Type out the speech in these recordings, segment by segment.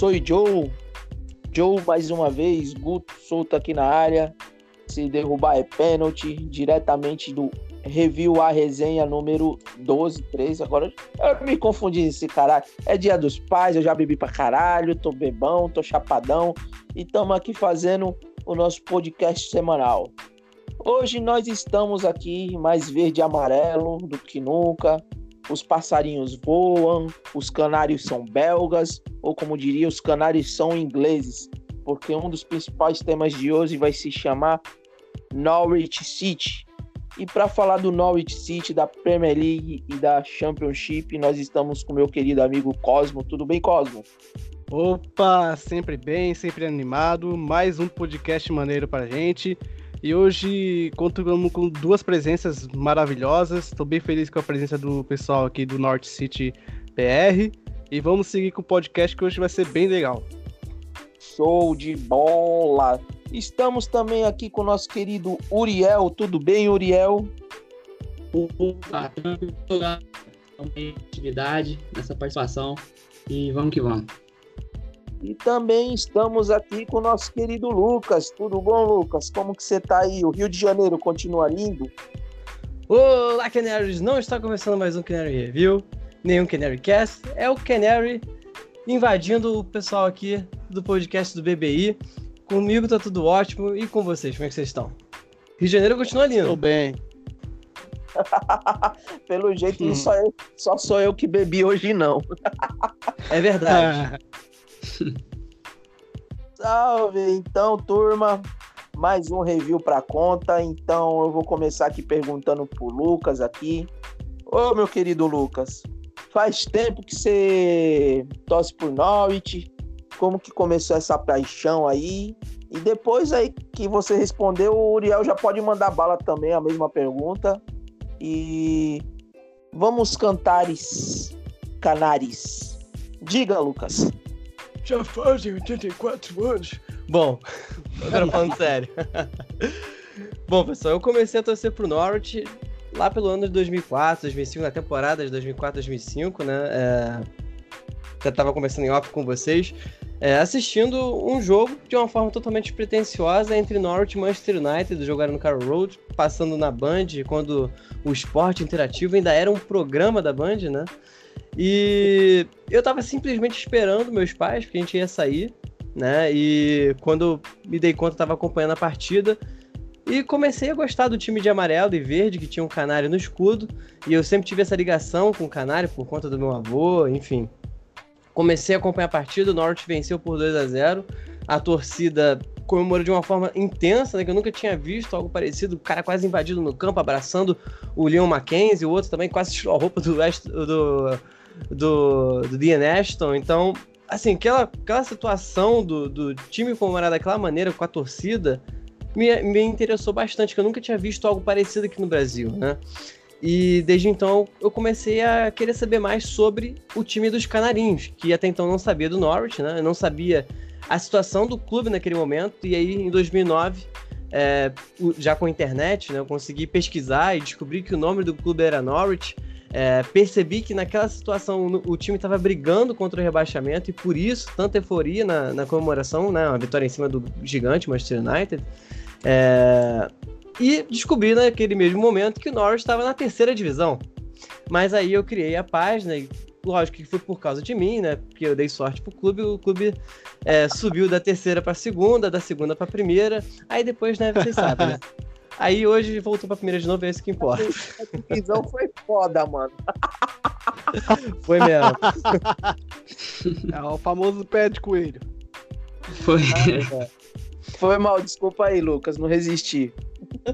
Sou Joe. Joe, mais uma vez, Guto solto aqui na área. Se derrubar é pênalti, diretamente do Review a Resenha número 12, 13. Agora eu me confundi nesse caralho. É dia dos pais, eu já bebi pra caralho, tô bebão, tô chapadão. E estamos aqui fazendo o nosso podcast semanal. Hoje nós estamos aqui mais verde e amarelo do que nunca. Os passarinhos voam, os canários são belgas, ou como diria, os canários são ingleses. Porque um dos principais temas de hoje vai se chamar Norwich City. E para falar do Norwich City, da Premier League e da Championship, nós estamos com meu querido amigo Cosmo. Tudo bem, Cosmo? Opa, sempre bem, sempre animado. Mais um podcast maneiro pra gente. E hoje contamos com duas presenças maravilhosas. Estou bem feliz com a presença do pessoal aqui do Norwich City PR. E vamos seguir com o podcast que hoje vai ser bem legal. Show de bola! Estamos também aqui com o nosso querido Uriel. Tudo bem, Uriel? Opa, tranquilidade, atividade nessa participação e vamos que vamos. E também estamos aqui com o nosso querido Lucas. Tudo bom, Lucas? Como que você tá aí? O Rio de Janeiro continua lindo? Olá, Canaries! Não está começando mais um Canary Review, nenhum Canary Cast. É o Canary invadindo o pessoal aqui do podcast do BBI. Comigo tá tudo ótimo. E com vocês, como é que vocês estão? Rio de Janeiro continua lindo. Tô bem. Pelo jeito, só sou eu que bebi hoje, não. É verdade. Salve, então, turma. Mais um review pra conta. Então, eu vou começar aqui perguntando pro Lucas aqui. Ô, meu querido Lucas, faz tempo que você torce por Norwich. Como que começou essa paixão aí? E depois aí que você respondeu, o Uriel já pode mandar bala também, a mesma pergunta. E vamos cantares canaris. Diga, Lucas. Já fazem 84 anos. Bom, agora falando sério. Bom, pessoal, eu comecei a torcer pro Norwich lá pelo ano de 2004, 2005, na temporada de 2004, 2005, né? Já tava conversando em off com vocês, assistindo um jogo de uma forma totalmente despretensiosa entre Norwich e Manchester United, jogaram no Carroll Road, passando na Band, quando o Esporte Interativo ainda era um programa da Band, né? E eu tava simplesmente esperando meus pais, porque a gente ia sair, né? E quando me dei conta, eu tava acompanhando a partida. E comecei a gostar do time de amarelo e verde, que tinha um canário no escudo. E eu sempre tive essa ligação com o canário por conta do meu avô, enfim. Comecei a acompanhar a partida, o Norwich venceu por 2-0. A torcida comemorou de uma forma intensa, né, que eu nunca tinha visto algo parecido. O cara quase invadido no campo, abraçando o Leon Mackenzie, o outro também quase tirou a roupa do Dean Ashton. Então, assim, aquela situação do time comemorar daquela maneira com a torcida me interessou bastante, que eu nunca tinha visto algo parecido aqui no Brasil, né? E desde então eu comecei a querer saber mais sobre o time dos Canarinhos, que até então não sabia do Norwich, né? Eu não sabia a situação do clube naquele momento. E aí em 2009, já com a internet, né, eu consegui pesquisar e descobri que o nome do clube era Norwich. Percebi que naquela situação o time estava brigando contra o rebaixamento e por isso tanta euforia na comemoração, né? Uma vitória em cima do gigante Manchester United. E descobri naquele mesmo momento que o Norwich estava na terceira divisão. Mas aí eu criei a página e, lógico, que foi por causa de mim, né? Porque eu dei sorte pro clube. O clube subiu da terceira para a segunda, da segunda para a primeira. Aí depois, né, vocês sabem, né? Aí hoje voltou para a primeira de novo, é isso que importa. A divisão foi foda, mano. Foi mesmo. É o famoso pé de coelho. Foi. Foi mal, desculpa aí, Lucas, não resisti.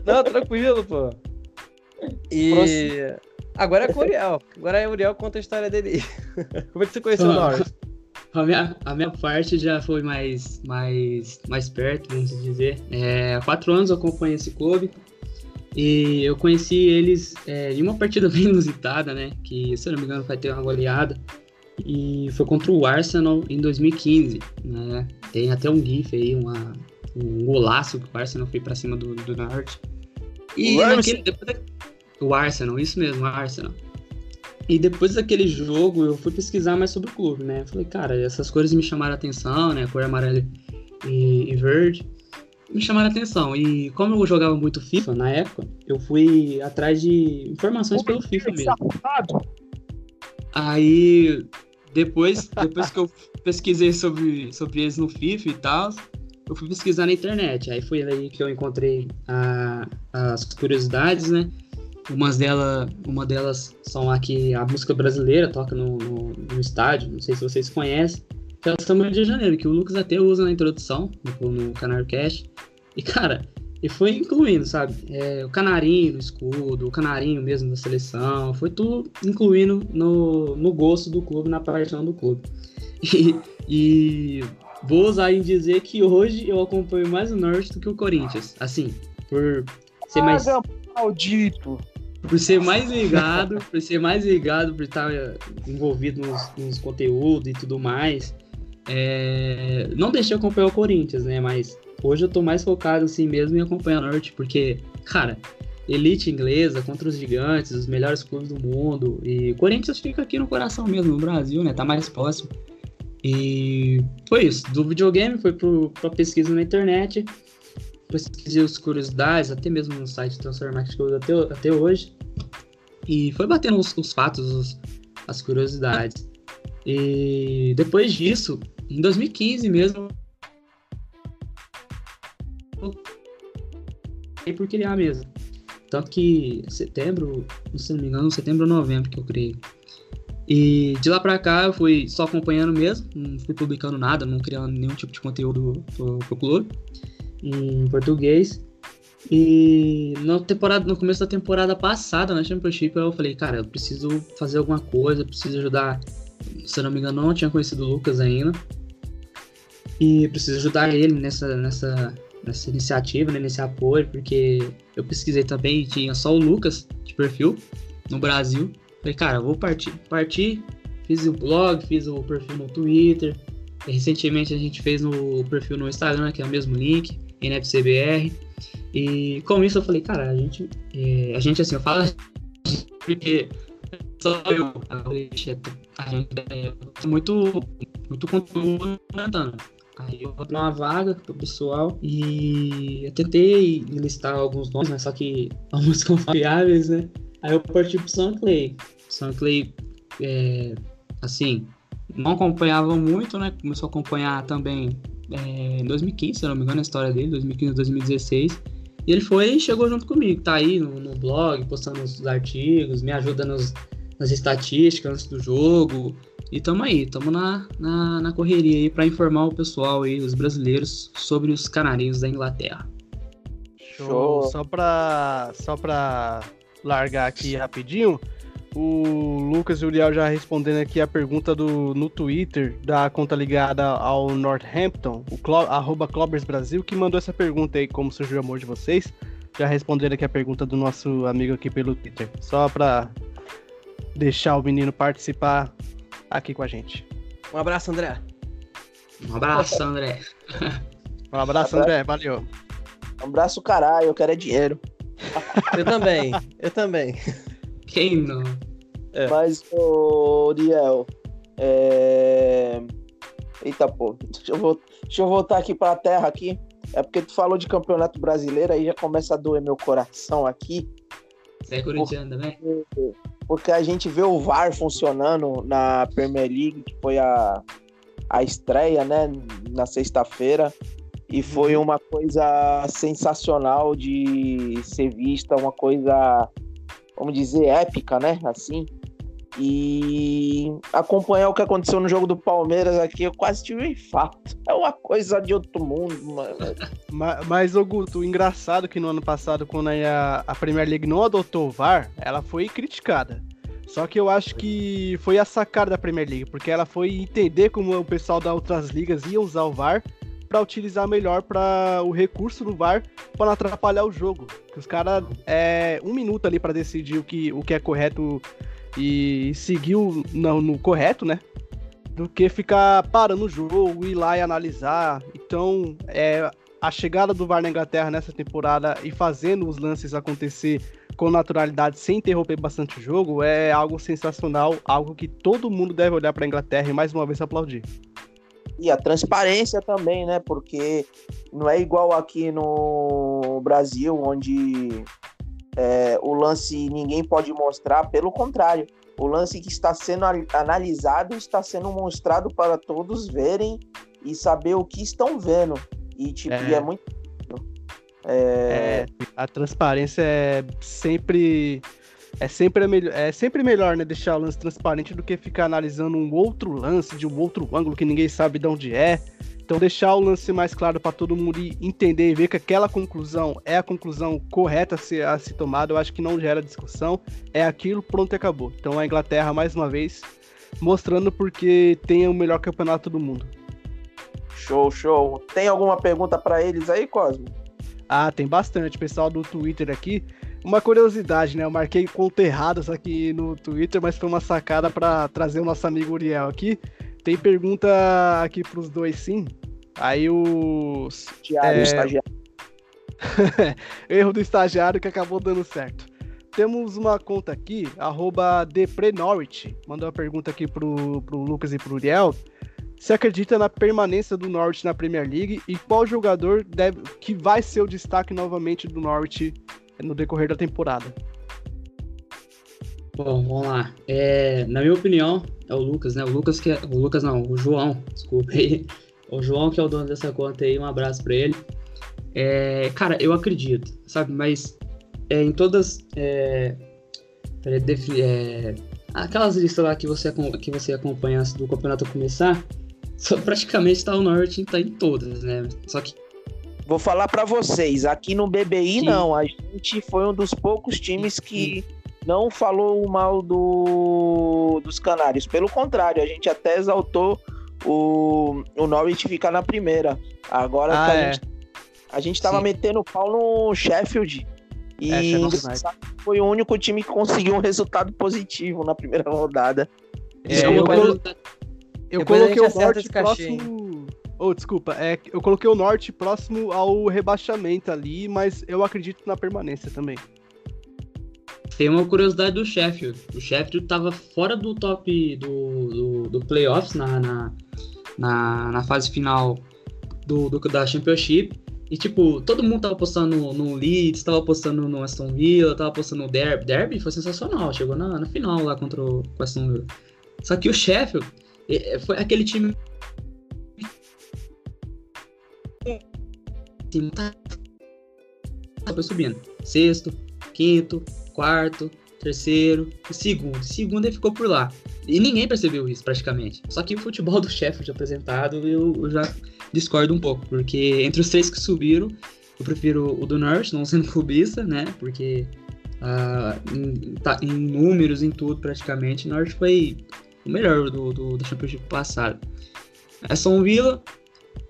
Não, tranquilo, pô. E nossa. Agora é com o Uriel. Agora é o Uriel, conta a história dele. Como é que você conheceu o Norwich? A minha parte já foi mais perto, vamos dizer. Há 4 anos eu acompanho esse clube. E eu conheci eles em uma partida bem inusitada, né? Que, se eu não me engano, vai ter uma goleada. E foi contra o Arsenal em 2015, né? Tem até um gif aí, um golaço que o Arsenal foi pra cima do Norwich. E o Arsenal, isso mesmo, o Arsenal. E depois daquele jogo, eu fui pesquisar mais sobre o clube, né? Falei, cara, essas cores me chamaram a atenção, né? A cor amarela e verde. Me chamaram a atenção. E como eu jogava muito FIFA na época, eu fui atrás de informações pelo FIFA mesmo. Aí, depois que eu pesquisei sobre eles no FIFA e tal, eu fui pesquisar na internet. Aí foi aí que eu encontrei as curiosidades, né? Uma delas são aqui a música brasileira, toca no estádio, não sei se vocês conhecem, que é o Samba do Rio de Janeiro, que o Lucas até usa na introdução, no Canarcast. E, cara, ele foi incluindo, sabe? O canarinho no escudo, o canarinho mesmo da seleção, foi tudo incluindo no gosto do clube, na paixão do clube. E vou usar em dizer que hoje eu acompanho mais o Norwich do que o Corinthians, assim, por ser mais... Maldito! Por ser mais ligado, por estar envolvido nos conteúdos e tudo mais. Não deixei acompanhar o Corinthians, né? Mas hoje eu tô mais focado assim mesmo em acompanhar o Norwich, porque, cara, elite inglesa contra os gigantes, os melhores clubes do mundo. E o Corinthians fica aqui no coração mesmo, no Brasil, né? Tá mais próximo. E foi isso. Do videogame foi pra pesquisa na internet. Pesquisei as curiosidades, até mesmo no site Transfer Market que eu uso até hoje. E foi batendo os fatos, as curiosidades. E depois disso, em 2015 mesmo, eu por criar a mesa. Tanto que setembro ou novembro que eu criei. E de lá pra cá eu fui só acompanhando mesmo, não fui publicando nada, não criando nenhum tipo de conteúdo pro clube em português. E no começo da temporada passada, na Championship, eu falei, cara, eu preciso fazer alguma coisa, preciso ajudar. Se eu não me engano, não tinha conhecido o Lucas ainda, e preciso ajudar ele nessa iniciativa, né, nesse apoio, porque eu pesquisei também e tinha só o Lucas de perfil no Brasil. Falei, cara, eu vou partir. Fiz o blog, fiz o perfil no Twitter. Recentemente a gente fez o perfil no Instagram, que é o mesmo link, NFCBR. E com isso eu falei, cara, a gente assim, eu falo porque só eu, a gente é muito, muito conteúdo andando. Aí eu abri uma vaga pro pessoal e eu tentei listar alguns nomes, mas só que alguns confiáveis, né? Aí eu parti pro Sam Clay. Sam Clay, assim, não acompanhava muito, né? Começou a acompanhar também em 2015, se eu não me engano, a história dele, 2015, 2016. E ele chegou junto comigo, tá aí no blog, postando os artigos, me ajuda nas estatísticas antes do jogo. E tamo aí, tamo na correria aí pra informar o pessoal aí, os brasileiros, sobre os canarinhos da Inglaterra. Show! Só pra largar aqui rapidinho... O Lucas e o Uriel já respondendo aqui a pergunta no Twitter da conta ligada ao Northampton, arroba Clobers Brasil, que mandou essa pergunta aí, como surgiu o amor de vocês. Já responderam aqui a pergunta do nosso amigo aqui pelo Twitter, só pra deixar o menino participar aqui com a gente. Um abraço, André. Um abraço, André. Valeu. Um abraço, caralho, eu quero é dinheiro. Eu também. Quem não? Mas, ô, Uriel, eita, pô, deixa eu voltar aqui pra terra aqui. É porque tu falou de Campeonato Brasileiro, aí já começa a doer meu coração aqui. Você é corintiano também? Porque a gente vê o VAR funcionando na Premier League, que foi a estreia, né, na sexta-feira. E foi uma coisa sensacional de ser vista, uma coisa... vamos dizer, épica, né, assim, e acompanhar o que aconteceu no jogo do Palmeiras aqui, eu quase tive um infarto, é uma coisa de outro mundo, mano. Mas, ô Guto, o engraçado é que no ano passado, quando a Premier League não adotou o VAR, ela foi criticada, só que eu acho que foi a sacada da Premier League, porque ela foi entender como o pessoal das outras ligas ia usar o VAR, para utilizar melhor para o recurso do VAR para não atrapalhar o jogo. Que os caras um minuto ali para decidir o que é correto e seguir no correto, né? Do que ficar parando o jogo, ir lá e analisar. Então, a chegada do VAR na Inglaterra nessa temporada e fazendo os lances acontecer com naturalidade, sem interromper bastante o jogo, é algo sensacional, algo que todo mundo deve olhar para a Inglaterra e mais uma vez aplaudir. E a transparência também, né? Porque não é igual aqui no Brasil, onde o lance ninguém pode mostrar, pelo contrário, o lance que está sendo analisado está sendo mostrado para todos verem e saber o que estão vendo. E tipo, é muito... a transparência é sempre melhor, né, deixar o lance transparente do que ficar analisando um outro lance de um outro ângulo que ninguém sabe de onde é. Então deixar o lance mais claro para todo mundo entender e ver que aquela conclusão é a conclusão correta a se tomada, eu acho que não gera discussão, é aquilo, pronto e acabou. Então a Inglaterra, mais uma vez, mostrando porque tem o melhor campeonato do mundo. Show. Tem alguma pergunta para eles aí, Cosmo? Ah, tem bastante, pessoal do Twitter aqui. Uma curiosidade, né? Eu marquei conta errada isso aqui no Twitter, mas foi uma sacada para trazer o nosso amigo Uriel aqui. Tem pergunta aqui pros dois, sim. Aí o... Diário, estagiário. Erro do estagiário que acabou dando certo. Temos uma conta aqui, @deprenorwich. Mandou uma pergunta aqui pro Lucas e pro Uriel. Se acredita na permanência do Norwich na Premier League e qual jogador que vai ser o destaque novamente do Norwich no decorrer da temporada? Bom, vamos lá. Na minha opinião, é o Lucas, né? O João que é o dono dessa conta aí, um abraço pra ele. Cara, eu acredito, sabe? Mas em todas... aquelas listas lá que você acompanha antes do campeonato começar, só praticamente tá o Norwich tá em todas, né? Só que... Vou falar pra vocês, aqui no BBI, sim, não, a gente foi um dos poucos times que não falou mal dos Canários. Pelo contrário, a gente até exaltou o Norwich ficar na primeira. Agora a gente tava metendo pau no Sheffield. E foi o único time que conseguiu um resultado positivo na primeira rodada. Eu coloquei o Norte próximo... eu coloquei o Norte próximo ao rebaixamento ali, mas eu acredito na permanência também. Tem uma curiosidade do Sheffield. O Sheffield tava fora do top do playoffs na fase final da Championship. E, tipo, todo mundo tava postando no Leeds, tava postando no Aston Villa, tava postando no Derby. Derby foi sensacional, chegou na final lá contra o Aston Villa. Só que o Sheffield foi aquele time... Foi subindo. Sexto, quinto, quarto, terceiro e segundo. Segundo ele ficou por lá. E ninguém percebeu isso, praticamente. Só que o futebol do Sheffield apresentado, eu já... discordo um pouco, porque entre os três que subiram, eu prefiro o do Norwich, não sendo clubista, né, porque em números, em tudo, praticamente, o Norwich foi o melhor do Championship passado. Aston Villa,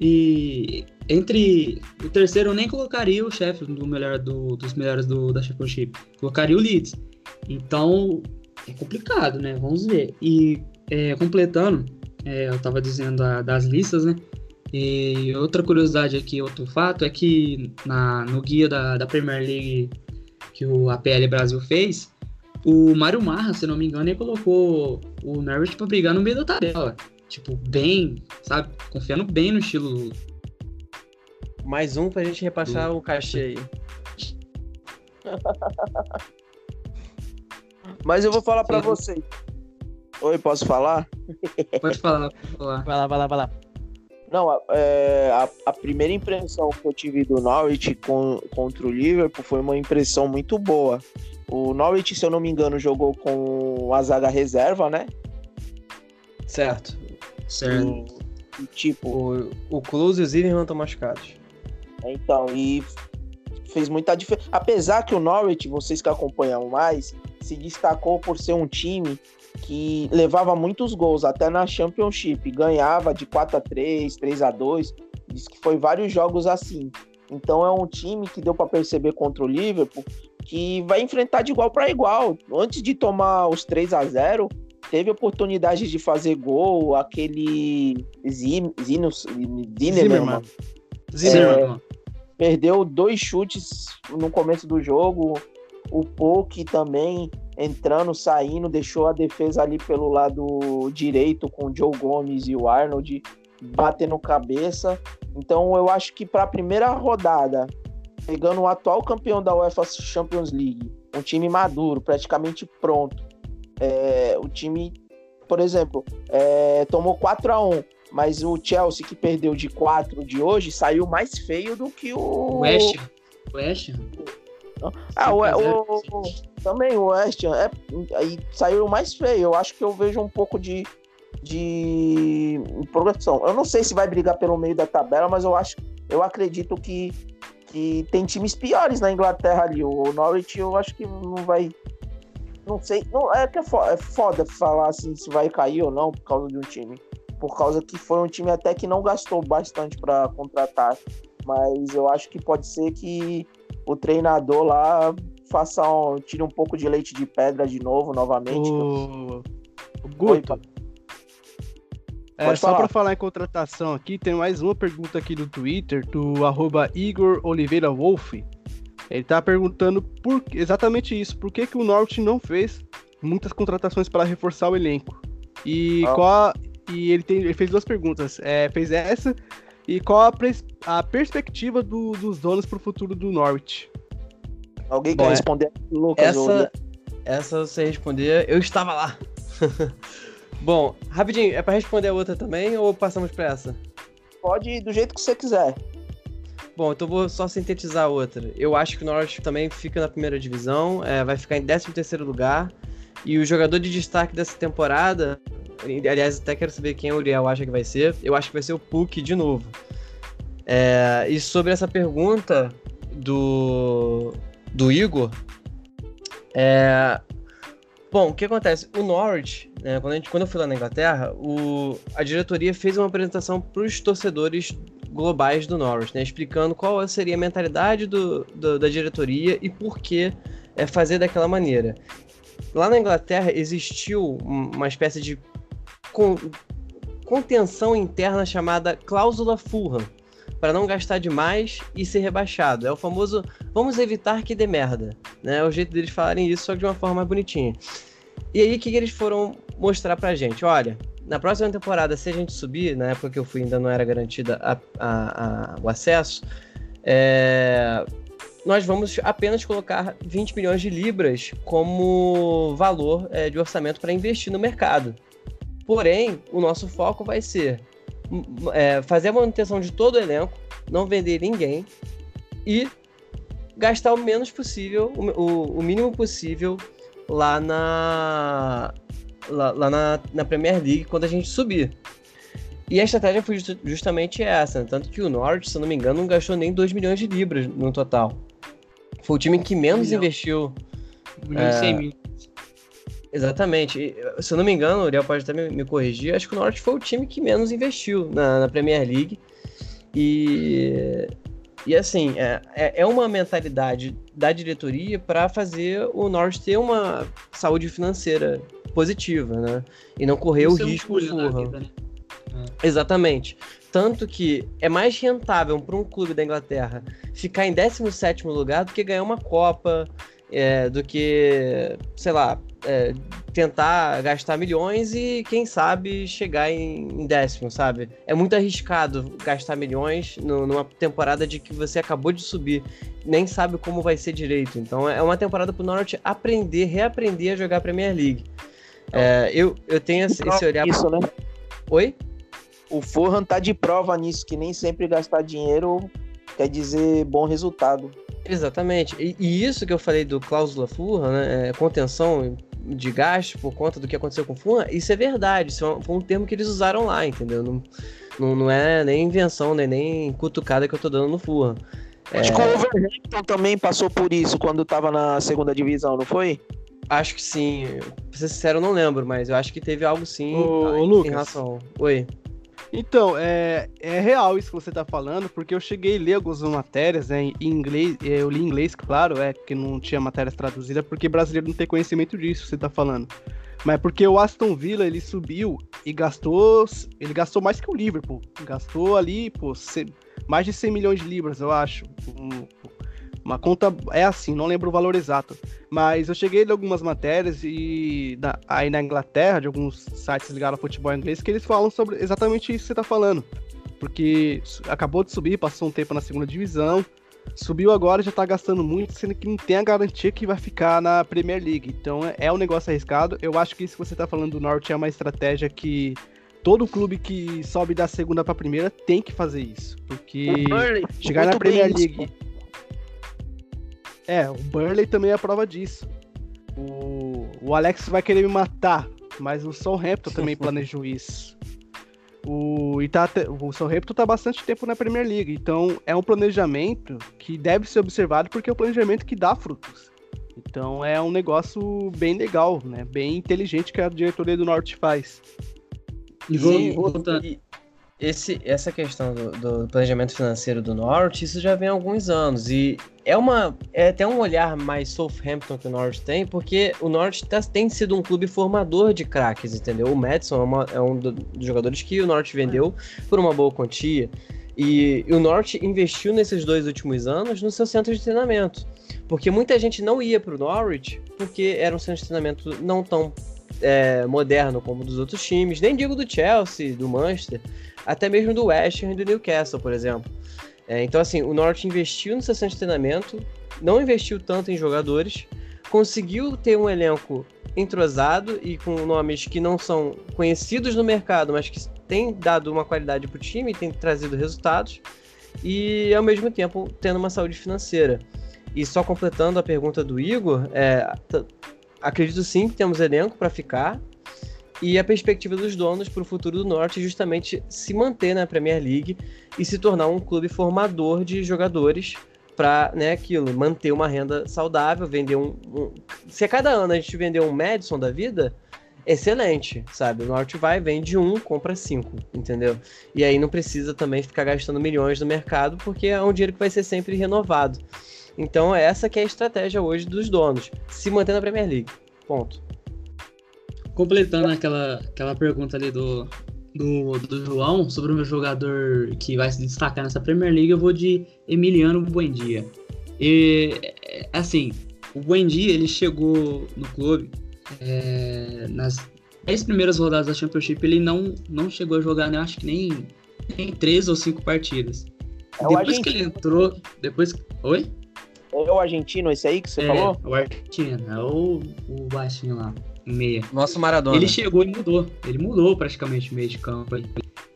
e entre o terceiro eu nem colocaria o Sheffield dos melhores da Championship, colocaria o Leeds. Então, é complicado, né, vamos ver. E completando, eu tava dizendo das listas, né. E outra curiosidade aqui, outro fato, é que no guia da Premier League que o APL Brasil fez, o Mário Marra, se não me engano, ele colocou o Norwich pra brigar no meio da tabela. Tipo, bem, sabe? Confiando bem no estilo. Mais um pra gente repassar o cachê aí. Mas eu vou falar pra vocês. Oi, posso falar? Pode falar. Vai lá. Não, a primeira impressão que eu tive do Norwich contra o Liverpool foi uma impressão muito boa. O Norwich, se eu não me engano, jogou com a zaga reserva, né? Certo. E, tipo... O Klose e o Zimmermann estão machucados. Então, e fez muita diferença. Apesar que o Norwich, vocês que acompanham mais, se destacou por ser um time que levava muitos gols, até na Championship, ganhava de 4-3, 3-2, diz que foi vários jogos assim. Então é um time que deu para perceber contra o Liverpool, que vai enfrentar de igual para igual. Antes de tomar os 3-0, teve oportunidade de fazer gol, aquele Zimmermann. Perdeu 2 chutes no começo do jogo, o Puck também entrando, saindo, deixou a defesa ali pelo lado direito com o Joe Gomes e o Arnold batendo cabeça. Então eu acho que para a primeira rodada, pegando o atual campeão da UEFA Champions League, um time maduro, praticamente pronto, o time, por exemplo, tomou 4-1, mas o Chelsea, que perdeu de 4 de hoje, saiu mais feio do que o... West Ham. Também o West Ham. Saiu mais feio. Eu acho que eu vejo um pouco de progressão. Eu não sei se vai brigar pelo meio da tabela, mas eu acredito que tem times piores na Inglaterra ali. O Norwich, eu acho que não vai... Não sei, não, é foda falar assim se vai cair ou não por causa de um time. Por causa que foi um time até que não gastou bastante para contratar. Mas eu acho que pode ser que o treinador lá tire um pouco de leite de pedra de novamente. Guto. Oi, só para falar em contratação aqui, tem mais uma pergunta aqui do Twitter, do @IgorOliveiraWolf. Ele tá perguntando exatamente isso, por que o Norwich não fez muitas contratações para reforçar o elenco? Ele fez duas perguntas, fez essa, e qual a perspectiva dos donos para o futuro do Norwich? Alguém quer responder? Lucas, essa você responder, eu estava lá. Bom, rapidinho, é para responder a outra também ou passamos para essa? Pode ir do jeito que você quiser. Bom, então vou só sintetizar a outra. Eu acho que o Norwich também fica na primeira divisão, vai ficar em 13º lugar. E o jogador de destaque dessa temporada, aliás, até quero saber quem o Uriel acha que vai ser. Eu acho que vai ser o Puck de novo. E sobre essa pergunta do Igor, bom, o que acontece? O Norwich, né, quando eu fui lá na Inglaterra, a diretoria fez uma apresentação para os torcedores globais do Norwich, né, explicando qual seria a mentalidade da diretoria e por que fazer daquela maneira. Lá na Inglaterra existiu uma espécie de contenção interna chamada cláusula Fulham, para não gastar demais e ser rebaixado. É o famoso vamos evitar que dê merda, né? É o jeito deles falarem isso, só que de uma forma mais bonitinha. E aí o que eles foram mostrar pra gente? Olha, na próxima temporada, se a gente subir, na época que eu fui ainda não era garantida o acesso, nós vamos apenas colocar 20 milhões de libras como valor de orçamento para investir no mercado. Porém, o nosso foco vai ser fazer a manutenção de todo o elenco, não vender ninguém e gastar o menos possível, o mínimo possível lá na Premier League quando a gente subir. E a estratégia foi justamente essa, né? Tanto que o Norwich, se eu não me engano, não gastou nem 2 milhões de libras no total. Foi o time que menos investiu. 1.100.000. Exatamente. E, se eu não me engano, o Uriel pode até me corrigir, acho que o Norwich foi o time que menos investiu na Premier League. E assim, é uma mentalidade da diretoria para fazer o Norwich ter uma saúde financeira positiva, né? E não correr o risco do Fulham. Exatamente. Tanto que é mais rentável para um clube da Inglaterra ficar em 17º lugar do que ganhar uma Copa, do que, sei lá, tentar gastar milhões e, quem sabe, chegar em 10º, sabe? É muito arriscado gastar milhões numa temporada de que você acabou de subir, nem sabe como vai ser direito. Então é uma temporada para o Norwich reaprender a jogar Premier League. Eu tenho esse olhar... Isso, né? Oi? O Fulham tá de prova nisso, que nem sempre gastar dinheiro quer dizer bom resultado. Exatamente. E isso que eu falei do cláusula Fulham, né, contenção de gasto por conta do que aconteceu com o Fulham, isso é verdade. Isso foi um termo que eles usaram lá, entendeu? Não é nem invenção, nem cutucada que eu tô dando no Fulham. Acho que o Wolverhampton também passou por isso quando tava na segunda divisão, não foi? Acho que sim. Pra ser sincero, eu não lembro, mas eu acho que teve algo sim. Ô, Lucas. Em relação... Oi. Então, é real isso que você tá falando, porque eu cheguei a ler algumas matérias, né, em inglês. Eu li em inglês, claro, porque não tinha matérias traduzidas, porque brasileiro não tem conhecimento disso que você tá falando. Mas porque o Aston Villa, ele subiu e gastou... Ele gastou mais que o Liverpool. Gastou ali, mais de 100 milhões de libras, eu acho. Uma conta é assim, não lembro o valor exato. Mas eu cheguei de algumas matérias e aí na Inglaterra, de alguns sites ligados ao futebol inglês, que eles falam sobre exatamente isso que você está falando. Porque acabou de subir, passou um tempo na segunda divisão, subiu agora e já está gastando muito, sendo que não tem a garantia que vai ficar na Premier League. Então é um negócio arriscado. Eu acho que isso que você está falando do Norwich é uma estratégia que todo clube que sobe da segunda para a primeira tem que fazer isso. Porque Burnley, chegar na Premier League... É, o Burnley também é a prova disso. O Alex vai querer me matar, mas o Southampton também planejou isso. O Southampton tá bastante tempo na Premier League, então é um planejamento que deve ser observado porque é um planejamento que dá frutos. Então é um negócio bem legal, né? Bem inteligente que a diretoria do Norte faz. E voltando... Essa questão do planejamento financeiro do Norwich, isso já vem há alguns anos, e é até um olhar mais Southampton que o Norwich tem, porque o Norwich tem sido um clube formador de craques, entendeu? O Maddison é um dos jogadores que o Norwich vendeu por uma boa quantia, e o Norwich investiu nesses 2 últimos anos no seu centro de treinamento, porque muita gente não ia para o Norwich, porque era um centro de treinamento não tão moderno como dos outros times, nem digo do Chelsea, do Manchester, até mesmo do West Ham e do Newcastle, por exemplo. Então, assim, o Norwich investiu no seu centro de treinamento, não investiu tanto em jogadores, conseguiu ter um elenco entrosado e com nomes que não são conhecidos no mercado, mas que têm dado uma qualidade para o time, têm trazido resultados e, ao mesmo tempo, tendo uma saúde financeira. E só completando a pergunta do Igor, acredito sim que temos elenco para ficar. E a perspectiva dos donos para o futuro do Norte é justamente se manter na Premier League e se tornar um clube formador de jogadores para, né, aquilo, manter uma renda saudável, vender Se a cada ano a gente vender um Maddison da vida, excelente, sabe? O Norte vai, vende 1, compra 5, entendeu? E aí não precisa também ficar gastando milhões no mercado, porque é um dinheiro que vai ser sempre renovado. Então essa que é a estratégia hoje dos donos, se manter na Premier League, ponto. Completando aquela pergunta ali do João sobre o meu jogador que vai se destacar nessa Premier League, eu vou de Emiliano Buendia. E, assim, o Buendia, ele chegou no clube nas 10 primeiras rodadas da Championship, ele não chegou a jogar, né, acho que nem 3 ou 5 partidas. Depois que ele entrou... Oi? É o argentino esse aí que você falou? É, o argentino, é o baixinho lá. Meia. Nosso Maradona. Ele chegou e mudou. Ele mudou praticamente o meio de campo.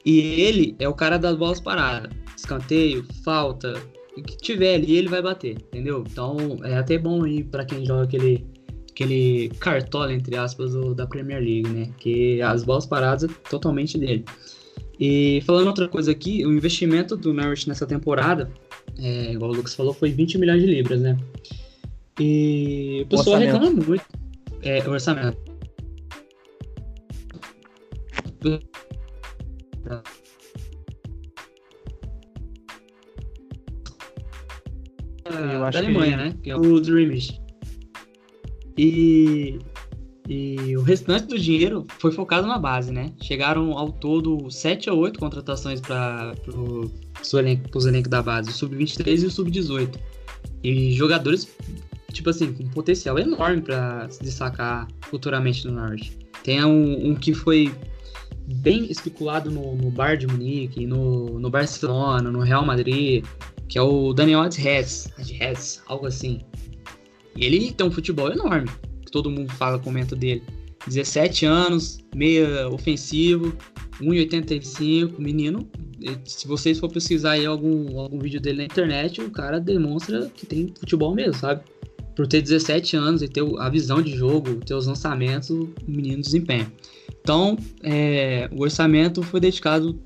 E ele é o cara das bolas paradas. Escanteio, falta, o que tiver ali ele vai bater, entendeu? Então é até bom ir pra quem joga aquele cartola, entre aspas, da Premier League, né? Que as bolas paradas é totalmente dele. E falando outra coisa aqui, o investimento do Norwich nessa temporada, igual o Lucas falou, foi 20 milhões de libras, né? E o pessoal reclama muito. O orçamento. Eu acho da Alemanha, que... né? Que é o Dreamish. E o restante do dinheiro foi focado na base, né? Chegaram ao todo 7 ou 8 contratações para os elencos da base, o Sub-23 e o Sub-18. E jogadores... tipo assim, com um potencial enorme pra se destacar futuramente no Norwich. Tem um que foi bem especulado no Bayern de Munique, no Barcelona, no Real Madrid, que é o Daniel Adherz, algo assim. E ele tem um futebol enorme, que todo mundo fala, comenta dele. 17 anos, meia ofensivo, 1,85, menino. Se vocês for pesquisar aí algum vídeo dele na internet, o cara demonstra que tem futebol mesmo, sabe? Por ter 17 anos e ter a visão de jogo, ter os lançamentos, o menino desempenha. Então, o orçamento foi dedicado,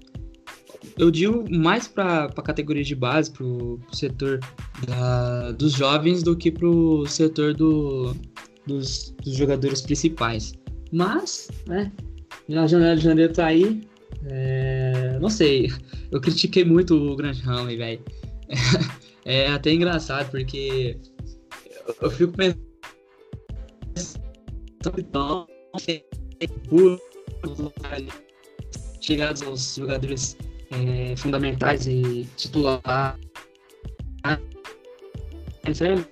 eu digo, mais para a categoria de base, para o setor dos jovens, do que para o setor dos jogadores principais. Mas, né, a janela de janeiro tá aí, não sei, eu critiquei muito o Grant Hanley, velho. É até engraçado, porque... eu fico pensando, por chegados aos jogadores fundamentais e titular, Mas ele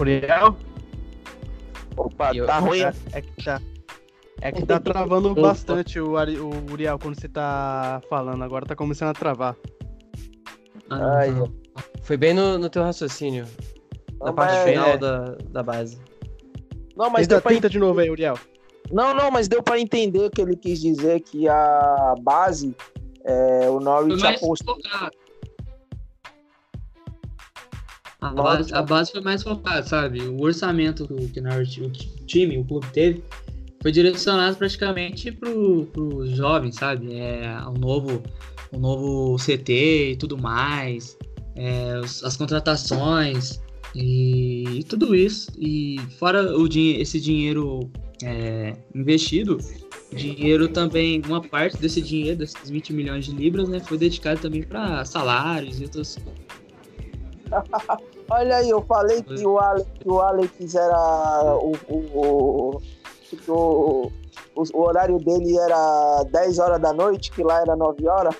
Uriel? Opa, tá ruim. É que tá travando bastante o Uriel quando você tá falando. Agora tá começando a travar. Ai. Foi bem no teu raciocínio. Na parte final da base. Não, mas deu pra tentar de novo aí, Uriel. Não, mas deu pra entender que ele quis dizer que a base, o Norwich apostou. A base foi mais focada, sabe? O orçamento que o clube teve, foi direcionado praticamente pros jovens, sabe? O novo CT e tudo mais, as contratações e tudo isso. E fora esse dinheiro investido, uma parte desse dinheiro, desses 20 milhões de libras, né, foi dedicado também para salários e outras coisas. Olha aí, eu falei que o Alex era o horário dele era 10 horas da noite, que lá era 9 horas.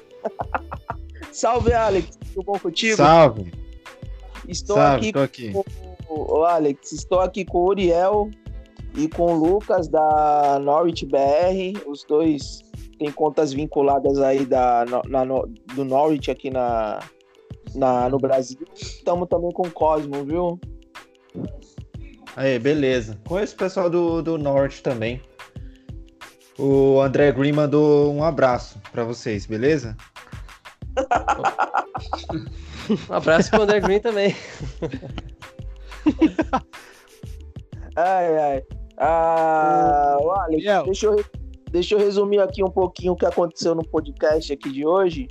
Salve, Alex, tudo bom contigo? Salve. Estou aqui. Com o Alex, estou aqui com o Uriel e com o Lucas da Norwich BR. Os dois têm contas vinculadas aí do Norwich aqui no Brasil. Estamos também com o Cosmo, viu? Aí, beleza. Com esse pessoal do Norte também. O André Green mandou um abraço pra vocês, beleza? Um abraço pro André Green também. Ai. Alex, deixa eu resumir aqui um pouquinho o que aconteceu no podcast aqui de hoje.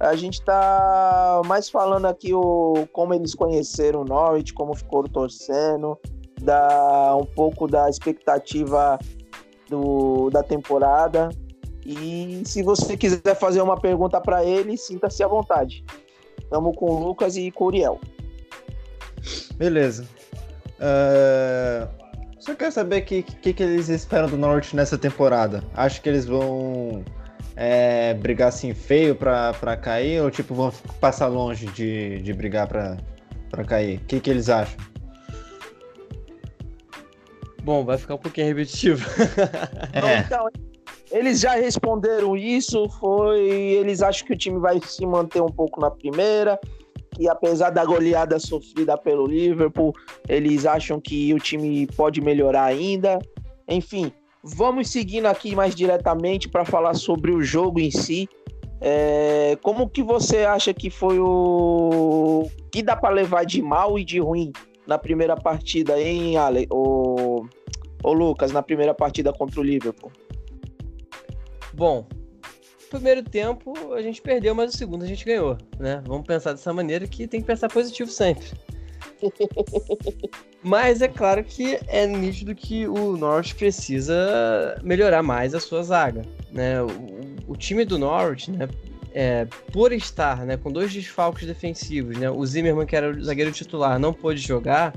A gente tá mais falando aqui como eles conheceram o Norwich, como ficou torcendo, um pouco da expectativa da temporada. E se você quiser fazer uma pergunta para ele, sinta-se à vontade. Estamos com o Lucas e com o Uriel. Beleza. Só quero saber o que eles esperam do Norwich nessa temporada. Acho que eles vão... brigar assim feio pra cair, ou tipo, vão passar longe de brigar pra cair? O que eles acham? Bom, vai ficar um pouquinho repetitivo. Então, eles já responderam isso, eles acham que o time vai se manter um pouco na primeira, que apesar da goleada sofrida pelo Liverpool, eles acham que o time pode melhorar ainda, enfim. Vamos seguindo aqui mais diretamente para falar sobre o jogo em si. Como que você acha que foi o que dá para levar de mal e de ruim na primeira partida, hein, Ale? O Lucas, na primeira partida contra o Liverpool? Bom, no primeiro tempo a gente perdeu, mas no segundo a gente ganhou, né? Vamos pensar dessa maneira, que tem que pensar positivo sempre. Mas é claro que é nítido que o Norwich precisa melhorar mais a sua zaga, né? O time do Norwich, né, por estar, né, com dois desfalques defensivos, né, o Zimmermann, que era o zagueiro titular, não pôde jogar,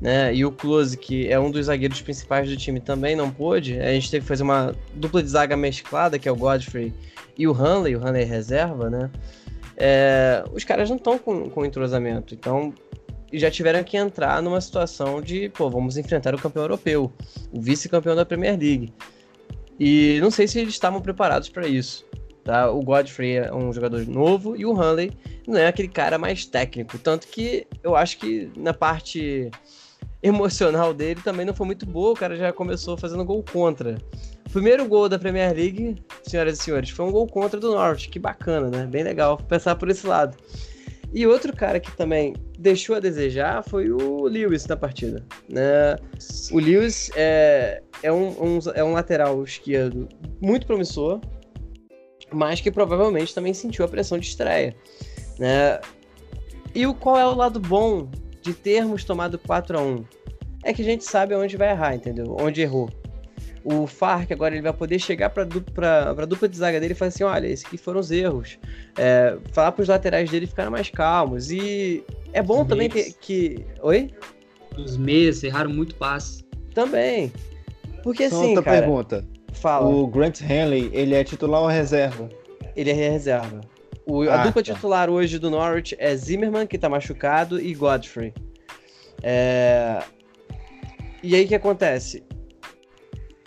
né, e o Klose, que é um dos zagueiros principais do time, também não pôde. A gente teve que fazer uma dupla de zaga mesclada, que é o Godfrey e o Hanley reserva, né? Os caras não estão com entrosamento, então... E já tiveram que entrar numa situação de, vamos enfrentar o campeão europeu, o vice-campeão da Premier League. E não sei se eles estavam preparados para isso, tá? O Godfrey é um jogador novo e o Hanley não é aquele cara mais técnico. Tanto que eu acho que na parte emocional dele também não foi muito boa, o cara já começou fazendo gol contra. O primeiro gol da Premier League, senhoras e senhores, foi um gol contra do Norwich, que bacana, né? Bem legal pensar por esse lado. E outro cara que também deixou a desejar foi o Lewis na partida, né? O Lewis é um lateral esquerdo muito promissor, mas que provavelmente também sentiu a pressão de estreia, né? E qual é o lado bom de termos tomado 4-1? É que a gente sabe onde vai errar, entendeu? Onde errou. O Farke agora ele vai poder chegar para a dupla de zaga dele e falar assim, olha, esses aqui foram os erros. Falar para os laterais dele ficarem mais calmos. E é bom os também que... Oi? Os meias erraram muito passe. Também. Porque assim, outra cara... pergunta. Fala. O Grant Hanley, ele é titular ou reserva? Ele é reserva. A dupla titular hoje do Norwich é Zimmermann, que tá machucado, e Godfrey. E aí o que acontece?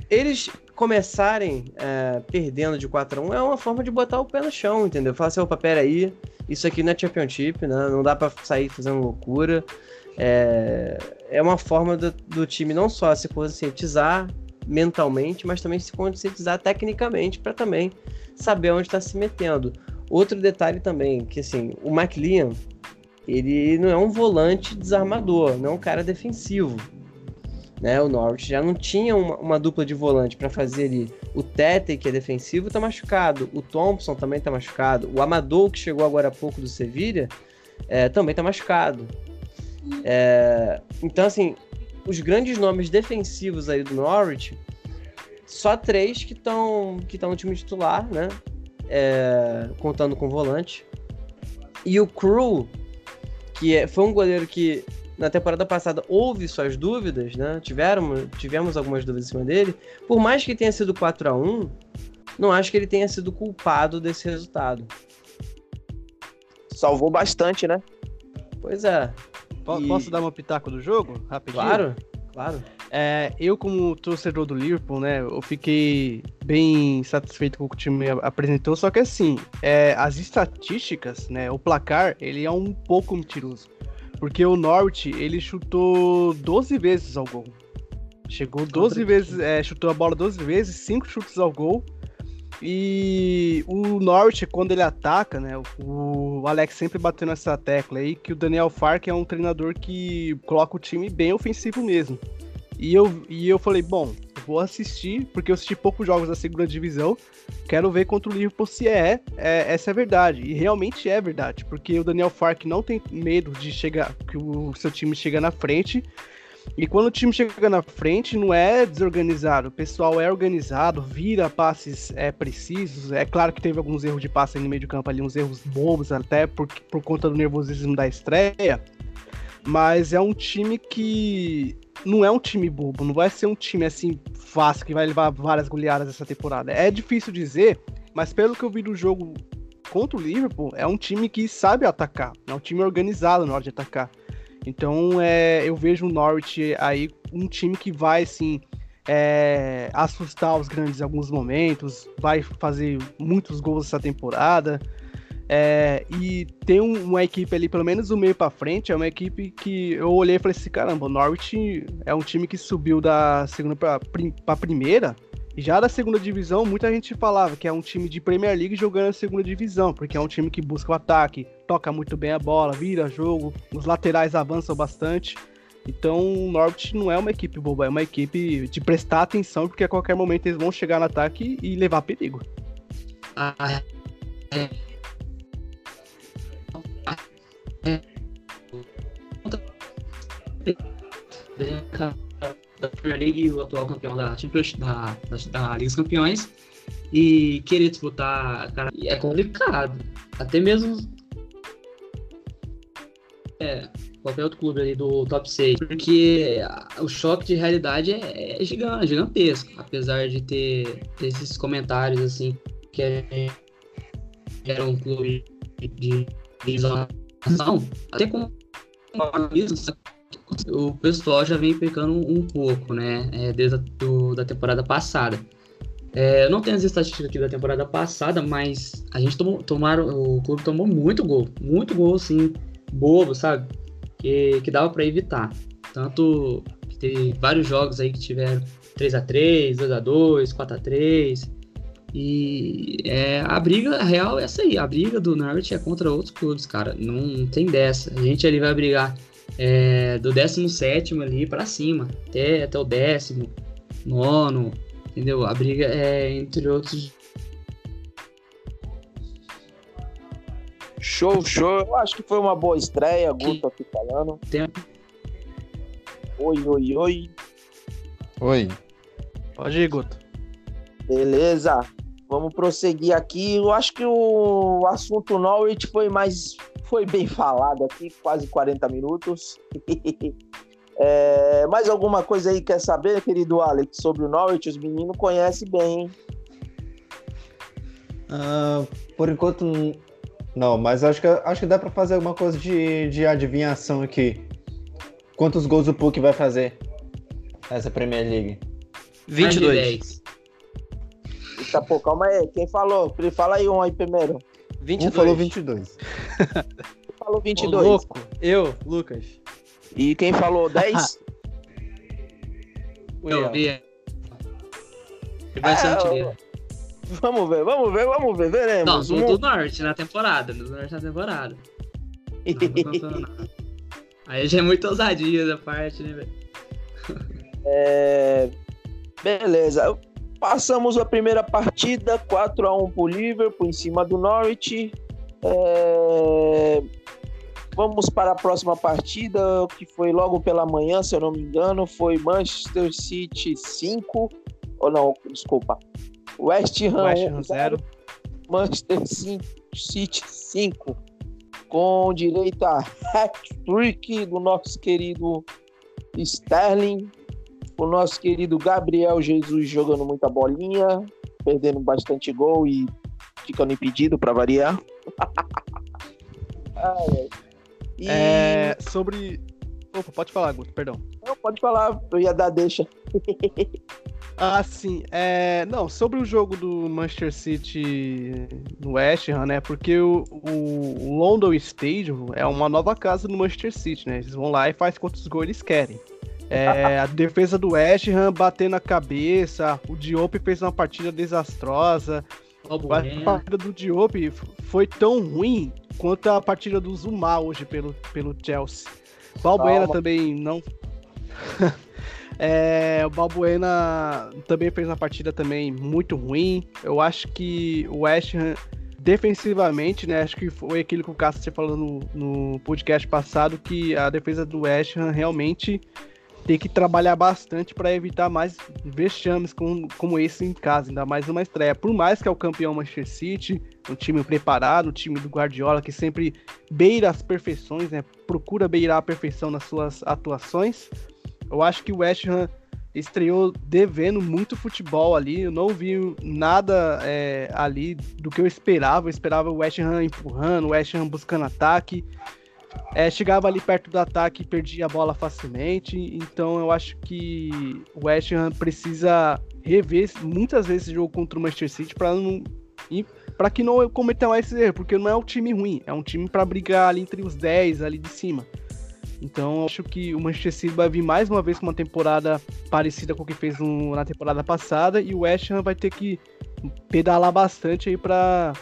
Eles começarem perdendo de 4-1 é uma forma de botar o pé no chão, entendeu? Falar assim, opa, peraí, isso aqui não é Championship, né? Não dá pra sair fazendo loucura. É uma forma do time não só se conscientizar mentalmente, mas também se conscientizar tecnicamente para também saber onde está se metendo. Outro detalhe também, que assim, o McLean, ele não é um volante desarmador, não é um cara defensivo, né? O Norwich já não tinha uma dupla de volante para fazer ali. O Tete, que é defensivo, tá machucado. O Thompson também tá machucado. O Amador, que chegou agora há pouco do Sevilha, também tá machucado. Então, assim, os grandes nomes defensivos aí do Norwich, só três que estão no time titular, né? Contando com o volante. E o Crew, que foi um goleiro que na temporada passada houve suas dúvidas, né? Tivemos algumas dúvidas em cima dele. Por mais que tenha sido 4-1, não acho que ele tenha sido culpado desse resultado. Salvou bastante, né? Pois é. Posso dar um pitaco do jogo? Rapidinho? Claro. Eu, como torcedor do Liverpool, né, eu fiquei bem satisfeito com o que o time apresentou, só que assim, as estatísticas, né, o placar, ele é um pouco mentiroso, porque o Norwich, ele chutou 12 vezes ao gol, chegou 12 vezes, chutou a bola 12 vezes, 5 chutes ao gol, e o Norwich, quando ele ataca, né, o Alex sempre bateu nessa tecla aí, que o Daniel Farke é um treinador que coloca o time bem ofensivo mesmo. E eu falei, bom, vou assistir, porque eu assisti poucos jogos da segunda divisão, quero ver contra o Liverpool se essa é a verdade. E realmente é verdade, porque o Daniel Farke não tem medo de chegar, que o seu time chega na frente, e quando o time chega na frente não é desorganizado, o pessoal é organizado, vira passes precisos. É claro que teve alguns erros de passe no meio de campo ali, uns erros bobos até, por conta do nervosismo da estreia, mas é um time que... não é um time bobo, não vai ser um time assim fácil, que vai levar várias goleadas essa temporada. É difícil dizer, mas pelo que eu vi do jogo contra o Liverpool, é um time que sabe atacar, é um time organizado na hora de atacar. Então eu vejo o Norwich aí um time que vai assim, assustar os grandes em alguns momentos, vai fazer muitos gols essa temporada. E tem uma equipe ali, pelo menos do meio pra frente, é uma equipe que eu olhei e falei assim, caramba, o Norwich é um time que subiu da segunda pra primeira, e já da segunda divisão muita gente falava que é um time de Premier League jogando a segunda divisão, porque é um time que busca o ataque, toca muito bem a bola, vira jogo, os laterais avançam bastante. Então o Norwich não é uma equipe boba, é uma equipe de prestar atenção, porque a qualquer momento eles vão chegar no ataque e levar perigo. Da Premier League, o atual campeão da Liga dos Campeões, e querer disputar, cara, é complicado. Até mesmo qualquer outro clube ali do top 6, porque o choque de realidade é gigantesco, apesar de ter esses comentários assim, que era um clube de isolação, até com o pessoal já vem pecando um pouco, né? Desde da temporada passada. Eu não tenho as estatísticas aqui da temporada passada, mas a gente o clube tomou muito gol, assim, bobo, sabe? Que dava para evitar. Tanto que teve vários jogos aí que tiveram 3-3, 2-2, 4-3. E a briga real é essa aí. A briga do Norwich é contra outros clubes, cara. Não tem dessa. A gente ali vai brigar do 17º ali pra cima, até o 19º, entendeu? A briga é entre outros. Show. Eu acho que foi uma boa estreia, Guto aqui falando. Oi. Pode ir, Guto. Beleza. Vamos prosseguir aqui. Eu acho que o assunto Norwich foi bem falado aqui, quase 40 minutos. Mais alguma coisa aí quer saber, querido Alex, sobre o Norwich? Os meninos conhecem bem, hein? Por enquanto, não, mas acho que dá pra fazer alguma coisa de adivinhação aqui. Quantos gols o Puck vai fazer nessa Premier League? 22. Eita, pô, calma aí. Quem falou? Fala aí um aí primeiro. 22. Um falou 22. Quem falou 22? Ô, louco. Eu, Lucas. E quem falou 10? Uriel. Vai ser artilheiro. Vamos ver. Veremos. Não, do Norte na temporada. Aí já é muito ousadia da parte, né, velho? Beleza. Passamos a primeira partida, 4-1 pro Liverpool, em cima do Norwich. Vamos para a próxima partida, que foi logo pela manhã, se eu não me engano, foi Manchester City 5, ou não, desculpa, West Ham 0, Manchester City 5, com direito a hat-trick do nosso querido Sterling, o nosso querido Gabriel Jesus jogando muita bolinha, perdendo bastante gol e ficando impedido para variar. Sobre... Opa, pode falar, Guto, perdão. Não, pode falar, eu ia dar deixa. Sim. Não, sobre o jogo do Manchester City no West Ham, né? Porque o London Stadium é uma nova casa do Manchester City, né? Eles vão lá e fazem quantos gols eles querem. A defesa do West Ham batendo a cabeça, o Diop fez uma partida desastrosa. A partida do Diop foi tão ruim quanto a partida do Zuma hoje pelo Chelsea. Balbuena também não... o Balbuena também fez uma partida também muito ruim. Eu acho que o West Ham, defensivamente, né, acho que foi aquilo que o Cássio falou no podcast passado, que a defesa do West Ham realmente tem que trabalhar bastante para evitar mais vexames como esse em casa, ainda mais uma estreia. Por mais que é o campeão Manchester City, um time preparado, um time do Guardiola que sempre beira as perfeições, né? Procura beirar a perfeição nas suas atuações. Eu acho que o West Ham estreou devendo muito futebol ali. Eu não vi nada ali do que eu esperava. Eu esperava o West Ham empurrando, o West Ham buscando ataque. Chegava ali perto do ataque e perdia a bola facilmente, então eu acho que o West Ham precisa rever muitas vezes esse jogo contra o Manchester City para que não cometa mais esse erro, porque não é um time ruim, é um time para brigar ali entre os 10 ali de cima. Então eu acho que o Manchester City vai vir mais uma vez com uma temporada parecida com o que fez na temporada passada, e o West Ham vai ter que pedalar bastante aí para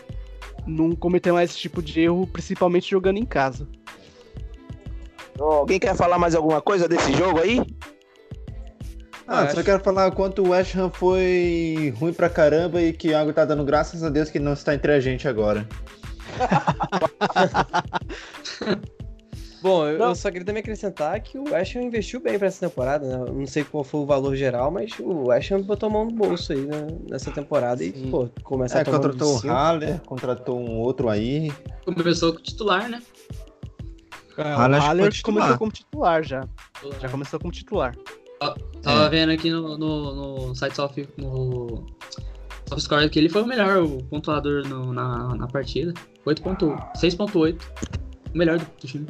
não cometer mais esse tipo de erro, principalmente jogando em casa. Alguém quer falar mais alguma coisa desse jogo aí? Só quero falar quanto o West Ham foi ruim pra caramba e que o Iago tá dando graças a Deus que não está entre a gente agora. Bom, eu só queria também acrescentar que o West Ham investiu bem pra essa temporada, né? Não sei qual foi o valor geral, mas o West Ham botou a mão no bolso aí, né? Nessa temporada. Sim. E, pô, começa a tomar contratou o Hanley, contratou um outro aí. Começou com o titular, né? O Haller começou como titular já. Já começou como titular. Tava vendo aqui no site SofaScore que ele foi o melhor pontuador na partida. 6.8. O melhor do time.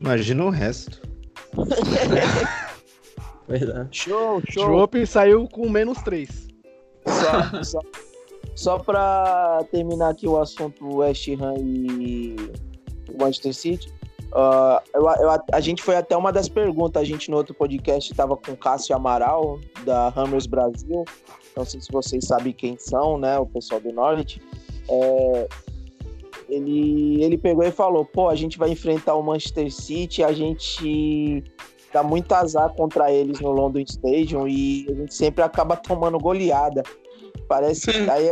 Imagina o resto. Verdade. Show. Chopp saiu com -3. Só pra terminar aqui o assunto West Ham e Manchester City, a gente foi até uma das perguntas, a gente no outro podcast estava com o Cássio Amaral da Hammers Brasil, não sei se vocês sabem quem são, né, o pessoal do Norwich. Ele pegou e falou, a gente vai enfrentar o Manchester City, a gente dá muito azar contra eles no London Stadium e a gente sempre acaba tomando goleada. Parece que aí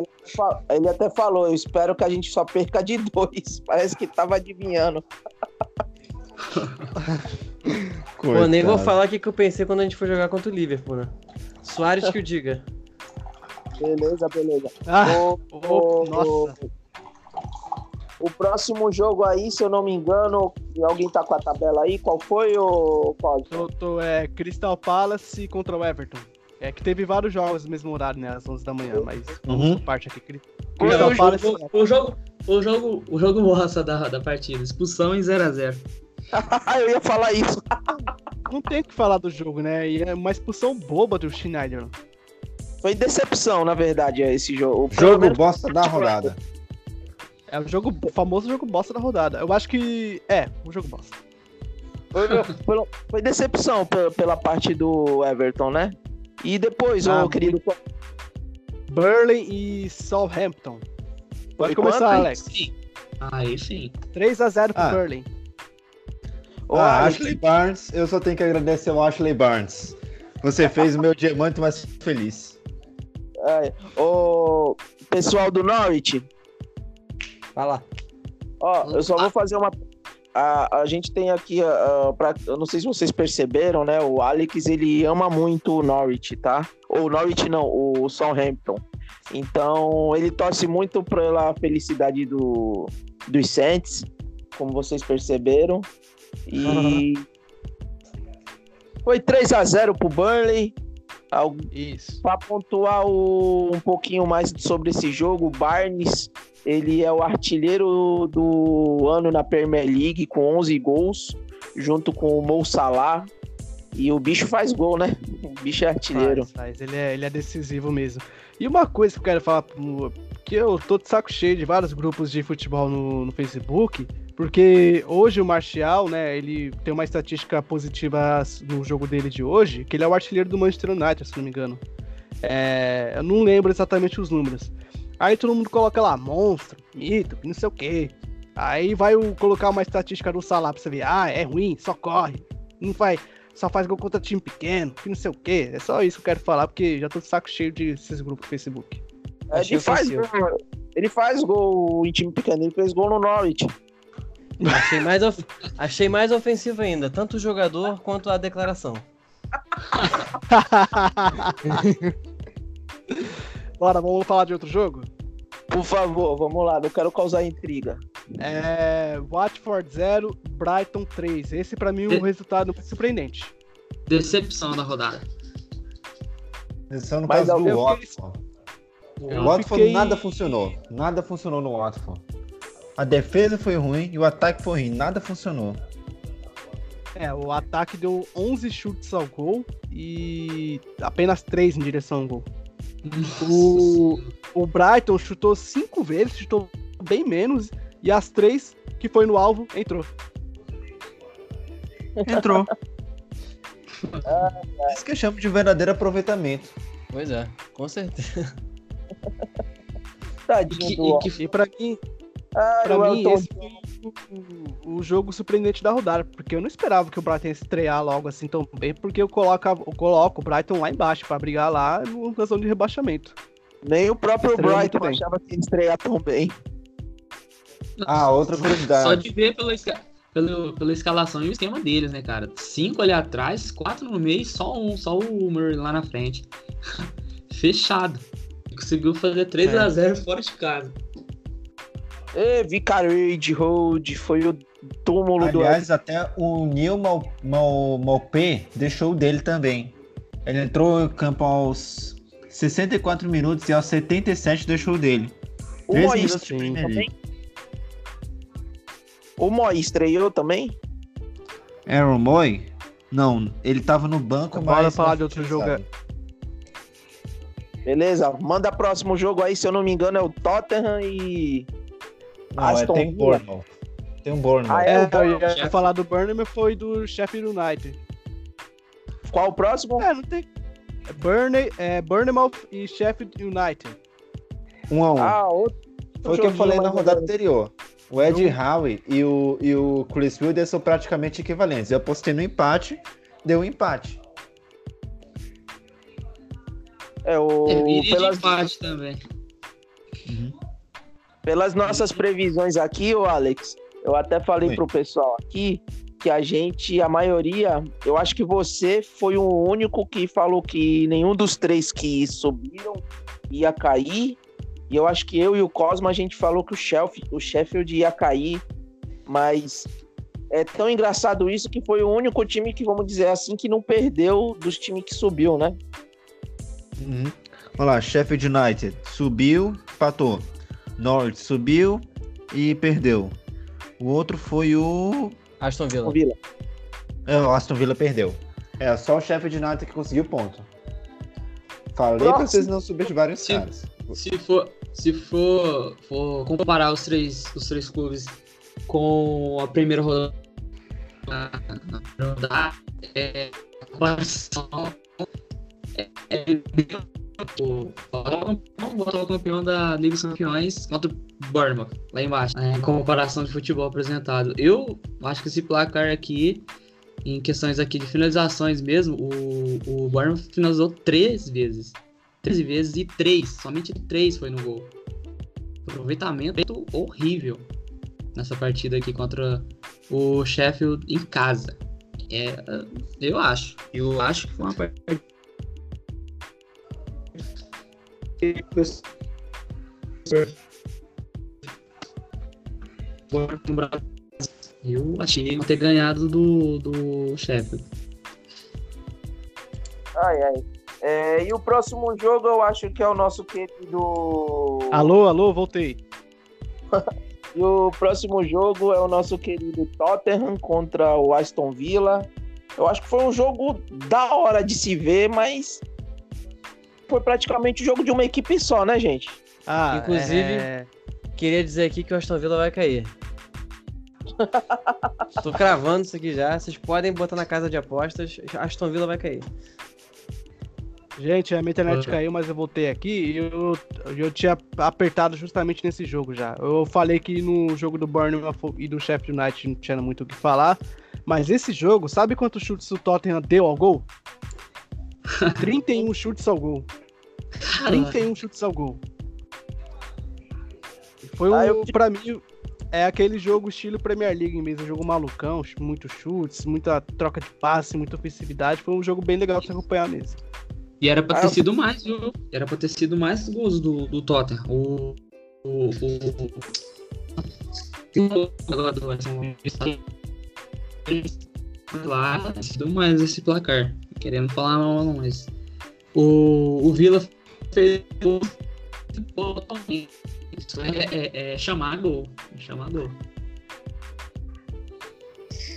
ele até falou, eu espero que a gente só perca de 2. Parece que tava adivinhando. Pô, nem vou falar o que eu pensei quando a gente foi jogar contra o Liverpool, né? Soares que o diga. Beleza. Nossa. O próximo jogo aí, se eu não me engano, alguém tá com a tabela aí? Qual foi, ô Paulo? É Crystal Palace contra o Everton. É que teve vários jogos no mesmo horário, né? Às 11 da manhã, mas vamos parte aqui. Crystal Palace... O jogo morraça da partida. Expulsão em 0x0. Eu ia falar isso. Não tem o que falar do jogo, né? E é uma expulsão boba do Schneider. Foi decepção, na verdade, esse jogo. Jogo bosta da rodada. É o famoso jogo bosta da rodada. Eu acho que... É, o jogo bosta. Foi decepção pela parte do Everton, né? E depois, querido... Burnley e Southampton. Pode começar, Alex. Sim. Aí sim. 3x0 pro Burnley. Ashley Barnes, eu só tenho que agradecer ao Ashley Barnes. Você fez o meu diamante mais feliz. O pessoal do Norwich... Fala. Eu só vou fazer uma... A gente tem aqui, eu não sei se vocês perceberam, né? O Alex, ele ama muito o Norwich, tá? Ou Norwich não, o Southampton. Então, ele torce muito pela felicidade dos Saints, como vocês perceberam. E... Foi 3x0 pro Burnley. Isso. Pra pontuar um pouquinho mais sobre esse jogo, o Barnes... Ele é o artilheiro do ano na Premier League, com 11 gols, junto com o Mo Salah. E o bicho faz gol, né? O bicho é artilheiro. Ele é decisivo mesmo. E uma coisa que eu quero falar, que eu tô de saco cheio de vários grupos de futebol no Facebook, porque hoje o Martial, né, ele tem uma estatística positiva no jogo dele de hoje, que ele é o artilheiro do Manchester United, se não me engano. Eu não lembro exatamente os números. Aí todo mundo coloca lá, monstro, mito, não sei o quê. Aí vai colocar uma estatística do Salah pra você ver. É ruim, só corre. Não vai, só faz gol contra time pequeno, que não sei o quê. É só isso que eu quero falar, porque já tô de saco cheio desses grupos do Facebook. Ele faz gol em time pequeno, ele fez gol no Norwich. Achei mais ofensivo ainda, tanto o jogador quanto a declaração. Bora, vamos falar de outro jogo? Por favor, vamos lá, eu quero causar intriga. Watford 0, Brighton 3. Esse pra mim é um resultado surpreendente. Decepção da rodada. Decepção no caso do Watford. O Watford nada funcionou. Nada funcionou no Watford. A defesa foi ruim e o ataque foi ruim. Nada funcionou. O ataque deu 11 chutes ao gol e apenas 3 em direção ao gol. O Brighton chutou 5 vezes, chutou bem menos, e as 3 que foi no alvo, entrou. Isso que eu chamo de verdadeiro aproveitamento. Pois é, com certeza. E pra mim, esse foi o jogo surpreendente da rodada, porque eu não esperava que o Brighton estrear logo assim tão bem, porque eu coloco o Brighton lá embaixo pra brigar lá no zona de rebaixamento. Nem o próprio Brighton achava que ia estrear tão bem. Outra curiosidade. Só de ver pela escalação e o esquema deles, né, cara? 5 ali atrás, 4 no meio e só o Murray lá na frente. Fechado. Conseguiu fazer 3x0 fora de casa. Vicarage Road foi o túmulo do... Aliás, até o Neil Maupé deixou o dele também. Ele entrou em campo aos 64 minutos e aos 77 deixou o dele. O Moy estreou também? Era o Moy? Não, ele tava no banco, mas... Bora falar de outro jogo. Beleza, manda próximo jogo aí, se eu não me engano, é o Tottenham e... tem Bournemouth. Tem um Bournemouth. Eu ia falar do Bournemouth, foi do Sheffield United. Qual o próximo? Não tem. Bournemouth e Sheffield United. 1x1. Foi o que eu falei na rodada anterior. O Ed Howe e o Chris Wilder são praticamente equivalentes. Eu apostei no empate, deu um empate. Empate também. Pelas nossas previsões aqui, ô Alex, eu até falei pro pessoal aqui que a maioria, eu acho que você foi o único que falou que nenhum dos três que subiram ia cair, E eu acho que eu e o Cosmo, a gente falou que o Sheffield ia cair, mas é tão engraçado isso que foi o único time que, vamos dizer assim, que não perdeu dos times que subiu, né? Uhum. Olha lá, Sheffield United subiu, empatou. Norwich subiu e perdeu. O outro foi o... Aston Villa. O Aston Villa perdeu. É, só o Sheffield United que conseguiu ponto. Falei pra vocês não subestimarem os caras. Se for comparar os três clubes com a primeira rodada, a comparação é botar o campeão da Liga dos Campeões contra o Bournemouth, lá embaixo, em comparação de futebol apresentado. Eu acho que esse placar aqui, em questões aqui de finalizações mesmo, o Bournemouth finalizou 3 vezes. 13 vezes e 3, somente 3 foi no gol. Aproveitamento horrível nessa partida aqui contra o Sheffield em casa. Eu acho que foi uma partida. Eu achei não ter ganhado do Sheffield. E o próximo jogo eu acho que é o nosso querido... Alô, voltei. E o próximo jogo é o nosso querido Tottenham contra o Aston Villa. Eu acho que foi um jogo da hora de se ver, mas foi praticamente o jogo de uma equipe só, né, gente? Inclusive, queria dizer aqui que o Aston Villa vai cair. Tô cravando isso aqui já. Vocês podem botar na casa de apostas. Aston Villa vai cair. Gente, a minha internet caiu, mas eu voltei aqui e eu tinha apertado justamente nesse jogo já. Eu falei que no jogo do Bournemouth e do Sheffield United não tinha muito o que falar, mas esse jogo, sabe quantos chutes o Tottenham deu ao gol? 31 chutes ao gol. 31 chutes ao gol. Foi pra mim, é aquele jogo estilo Premier League mesmo, jogo malucão, muitos chutes, muita troca de passe, muita ofensividade. Foi um jogo bem legal de se acompanhar mesmo. E era pra ter sido mais, viu? Era pra ter sido mais gols do Tottenham. Claro, ter sido mais esse placar. Querendo falar mal, mas... O Villa fez gol. Isso é chamar gol.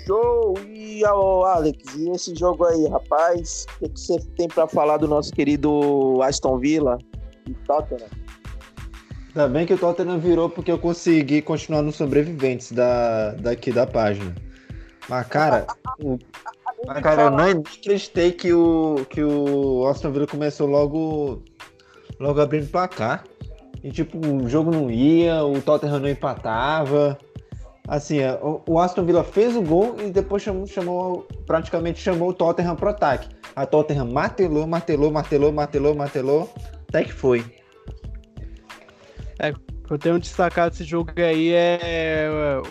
Show! E Alex, e esse jogo aí, rapaz? O que você tem pra falar do nosso querido Aston Villa e Tottenham? Ainda bem que o Tottenham virou, porque eu consegui continuar nos sobreviventes daqui da página. Mas, cara, eu não acreditei que o Aston Villa começou logo abrindo placar. E, tipo, o jogo não ia, o Tottenham não empatava. Assim, o Aston Villa fez o gol e depois praticamente chamou o Tottenham pro ataque. A Tottenham martelou, até que foi. Eu tenho destacado esse jogo aí,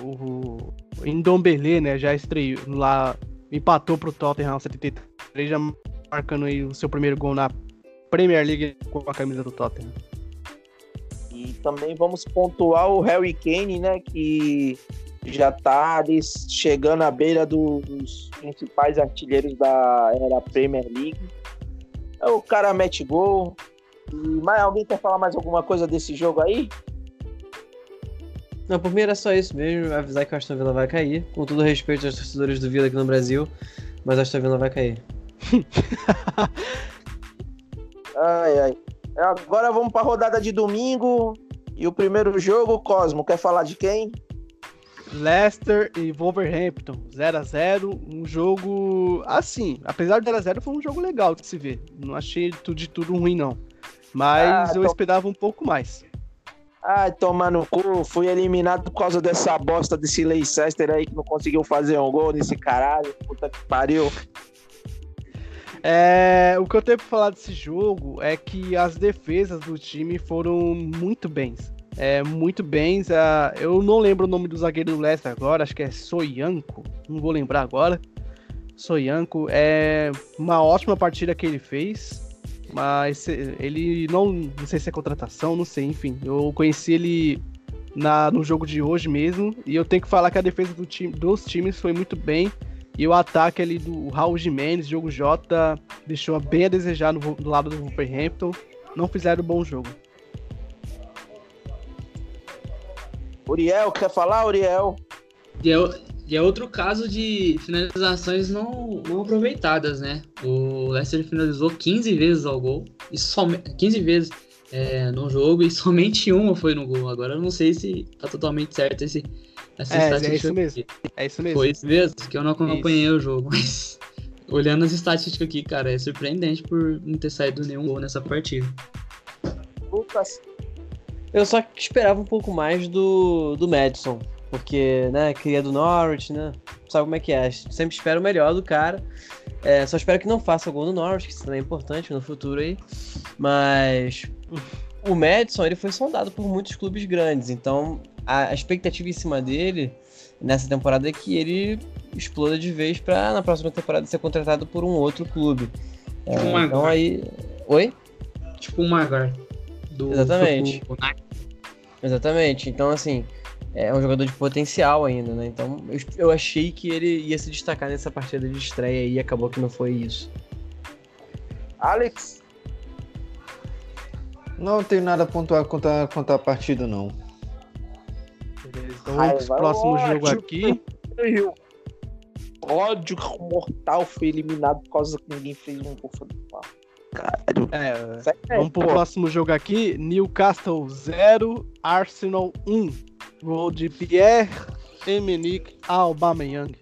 o Ndombele, né, já estreou lá, empatou pro Tottenham 73, já marcando aí o seu primeiro gol na Premier League com a camisa do Tottenham. E também vamos pontuar o Harry Kane, né, que já tá chegando à beira dos principais artilheiros da era Premier League. O cara mete gol. Mas alguém quer falar mais alguma coisa desse jogo aí? Não, por mim era só isso mesmo, avisar que o Aston Villa vai cair. Com todo respeito aos torcedores do Villa aqui no Brasil, mas o Aston Villa vai cair. Agora vamos para a rodada de domingo. E o primeiro jogo, Cosmo, quer falar de quem? Leicester e Wolverhampton, 0x0. Um jogo assim, apesar do 0x0, foi um jogo legal de se ver. Não achei de tudo ruim, não. Mas eu esperava um pouco mais. Ai, tomar no cu. Fui eliminado por causa dessa bosta desse Leicester aí que não conseguiu fazer um gol nesse caralho. Puta que pariu. O que eu tenho pra falar desse jogo é que as defesas do time foram muito bens. Eu não lembro o nome do zagueiro do Leicester agora, acho que é Soyanko, não vou lembrar agora. Soyanko, uma ótima partida que ele fez. Mas ele não sei se é contratação, não sei, enfim. Eu conheci ele no jogo de hoje mesmo. E eu tenho que falar que a defesa dos times foi muito bem. E o ataque ali do Raul Jiménez, Diogo Jota, deixou bem a desejar do lado do Wolverhampton. Não fizeram um bom jogo. Uriel, quer falar, Uriel? E é outro caso de finalizações não aproveitadas, né? O Leicester finalizou 15 vezes ao gol, e 15 vezes no jogo, e somente uma foi no gol. Agora eu não sei se tá totalmente certo essa estatística. É isso mesmo. Foi isso mesmo, que eu não acompanhei o jogo, mas olhando as estatísticas aqui, cara, é surpreendente por não ter saído nenhum gol nessa partida. Lucas. Eu só esperava um pouco mais do Maddison, porque, né, cria do Norwich, né, sabe como é que é, sempre espero o melhor do cara, só espero que não faça gol no Norwich, que isso também é importante no futuro aí, mas o Maddison, ele foi sondado por muitos clubes grandes, então a expectativa em cima dele nessa temporada é que ele exploda de vez para na próxima temporada ser contratado por um outro clube. Tipo o Maguire. Oi? Tipo o Maguire. Exatamente. Exatamente. Então, assim, é um jogador de potencial ainda, né? Então, eu achei que ele ia se destacar nessa partida de estreia e acabou que não foi isso. Alex? Não tenho nada a pontuar quanto à partida, não. Beleza, então vamos pro próximo jogo aqui. Ódio mortal, foi eliminado por causa que ninguém fez um gol do pau. Caralho. Vamos pro próximo jogo aqui. Newcastle 0, Arsenal 1. Gol de Pierre-Emerick Aubameyang.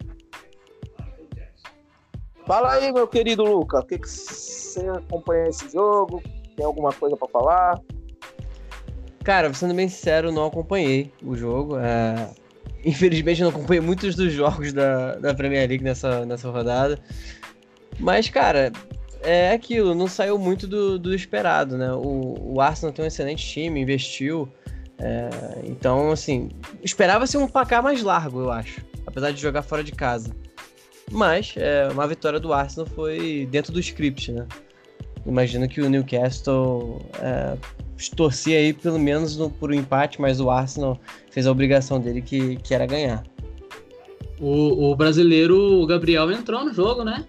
Fala aí, meu querido Lucas. O que você acompanha esse jogo? Tem alguma coisa pra falar? Cara, sendo bem sincero, não acompanhei o jogo. Infelizmente, não acompanhei muitos dos jogos da Premier League nessa rodada. Mas, cara... É aquilo, não saiu muito do esperado, né? O Arsenal tem um excelente time, investiu. Então, assim, esperava-se um placar mais largo, eu acho. Apesar de jogar fora de casa. Mas uma vitória do Arsenal foi dentro do script, né? Imagino que o Newcastle torcia aí pelo menos por um empate, mas o Arsenal fez a obrigação dele que era ganhar. O brasileiro, o Gabriel, entrou no jogo, né?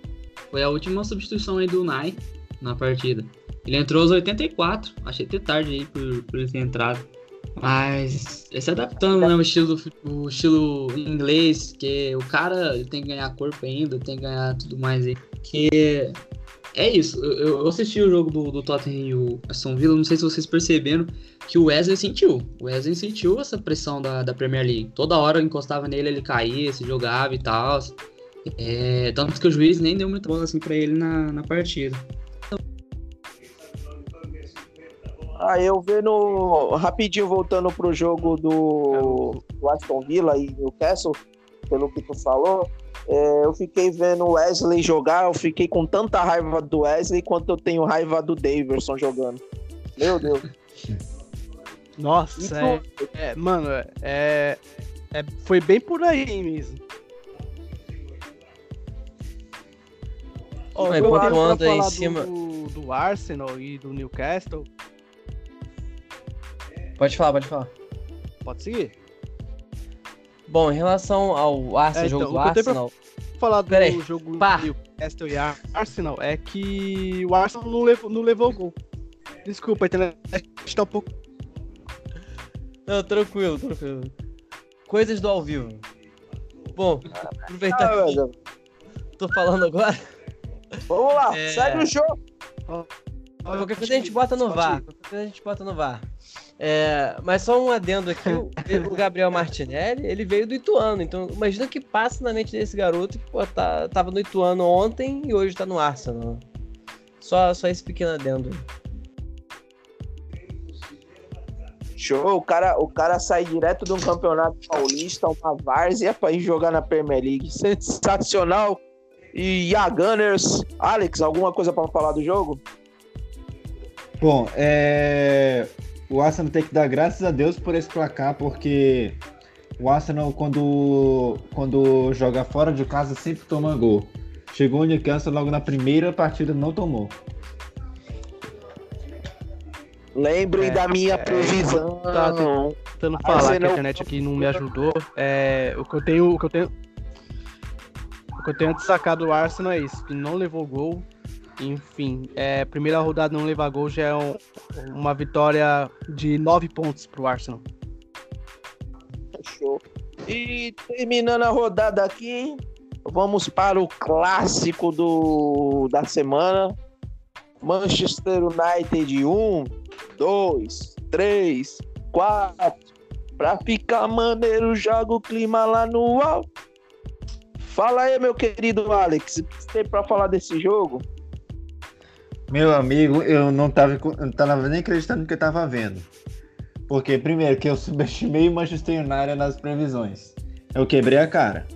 Foi a última substituição aí do Nai na partida. Ele entrou aos 84. Achei até tarde aí por ele ter entrado. Mas ele se adaptando, né? O estilo inglês, que o cara ele tem que ganhar corpo ainda, tem que ganhar tudo mais aí. Que é isso. Eu assisti o jogo do Tottenham e o Aston Villa. Não sei se vocês perceberam que o Wesley sentiu. O Wesley sentiu essa pressão da Premier League. Toda hora eu encostava nele, ele caía, se jogava e tal. Tanto que o juiz nem deu muita bola assim pra ele na partida. Eu vendo rapidinho, voltando pro jogo do Aston Villa e Newcastle, pelo que tu falou, eu fiquei vendo o Wesley jogar, eu fiquei com tanta raiva do Wesley quanto eu tenho raiva do Davidson jogando. Meu Deus. Nossa, foi bem por aí mesmo. Enquanto anda em cima do Arsenal e do Newcastle. Pode falar. Pode seguir. Bom, em relação ao Arsenal, jogo do Arsenal. Falar do jogo do Newcastle e Arsenal é que o Arsenal não levou o gol. Desculpa, a internet está um pouco. Não, tranquilo. Coisas do ao vivo. Bom, aproveitar que tô falando agora. Vamos lá, segue o jogo. Qualquer coisa a gente bota no VAR. Mas só um adendo aqui, o Gabriel Martinelli, ele veio do Ituano, então imagina o que passa na mente desse garoto que tava no Ituano ontem e hoje tá no Arsenal. Só esse pequeno adendo. Show, o cara sai direto de um campeonato paulista, uma várzea, pra ir jogar na Premier League. Sensacional. E a Gunners, Alex, alguma coisa para falar do jogo? Bom, o Arsenal tem que dar graças a Deus por esse placar, porque o Arsenal, quando joga fora de casa, sempre toma gol. Chegou o Newcastle logo na primeira partida, não tomou. Lembrem da minha previsão. Tá tentando falar que a internet aqui não me ajudou. O que eu tenho destacado do Arsenal é isso, que não levou gol. Enfim, primeira rodada não levar gol já é uma vitória de 9 pontos pro Arsenal. Show. E terminando a rodada aqui, vamos para o clássico da semana. Manchester United 1, 2, 3, 4. Pra ficar maneiro, joga o clima lá no alto. Fala aí, meu querido Alex, o que você tem pra falar desse jogo? Meu amigo, eu não tava nem acreditando no que eu tava vendo. Porque, primeiro, que eu subestimei o Manchester United nas previsões. Eu quebrei a cara.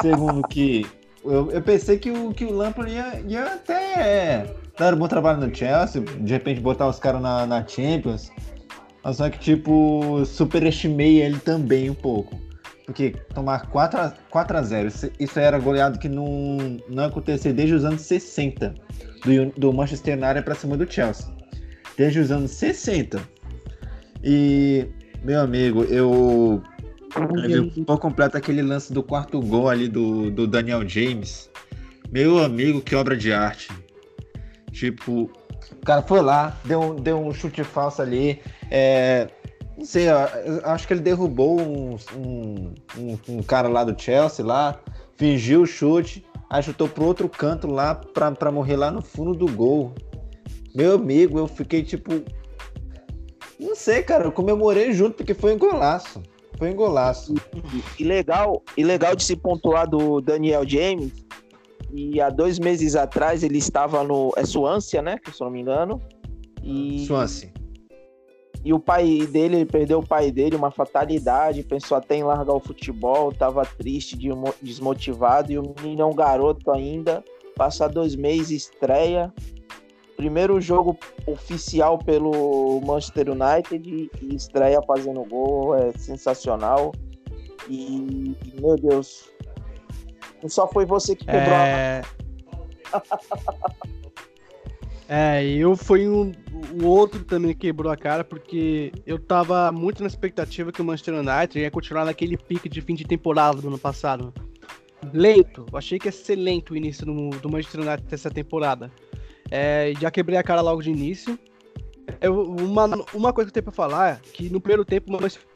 Segundo, que eu pensei que o Lampard ia até dar um bom trabalho no Chelsea, de repente botar os caras na Champions. Só que, tipo, superestimei ele também um pouco. Porque tomar 4-0, isso era goleado que não acontecia desde os anos 60 do Manchester United pra cima do Chelsea. Desde os anos 60. E, meu amigo, eu vi por completo aquele lance do quarto gol ali do Daniel James. Meu amigo, que obra de arte. Tipo, o cara foi lá, deu um chute falso ali, não sei, acho que ele derrubou um cara lá do Chelsea lá, fingiu o chute, aí chutou pro outro canto lá pra morrer lá no fundo do gol. Meu amigo, eu fiquei tipo... Não sei, cara, eu comemorei junto porque foi um golaço. Foi um golaço. E legal de se pontuar do Daniel James, e há 2 meses atrás ele estava no... É Swansea, né? Se eu não me engano. Swansea. E o pai dele, ele perdeu o pai dele, uma fatalidade, pensou até em largar o futebol, tava triste, desmotivado, e o menino é um garoto ainda, passa 2 meses, estreia, primeiro jogo oficial pelo Manchester United, e estreia fazendo gol, é sensacional, e meu Deus, só foi você que quebrou a... Eu fui o outro também que quebrou a cara, porque eu tava muito na expectativa que o Manchester United ia continuar naquele pique de fim de temporada do ano passado. Lento, eu achei que ia ser lento o início do Manchester United dessa temporada. Já quebrei a cara logo de início. Uma coisa que eu tenho pra falar é que no primeiro tempo o Manchester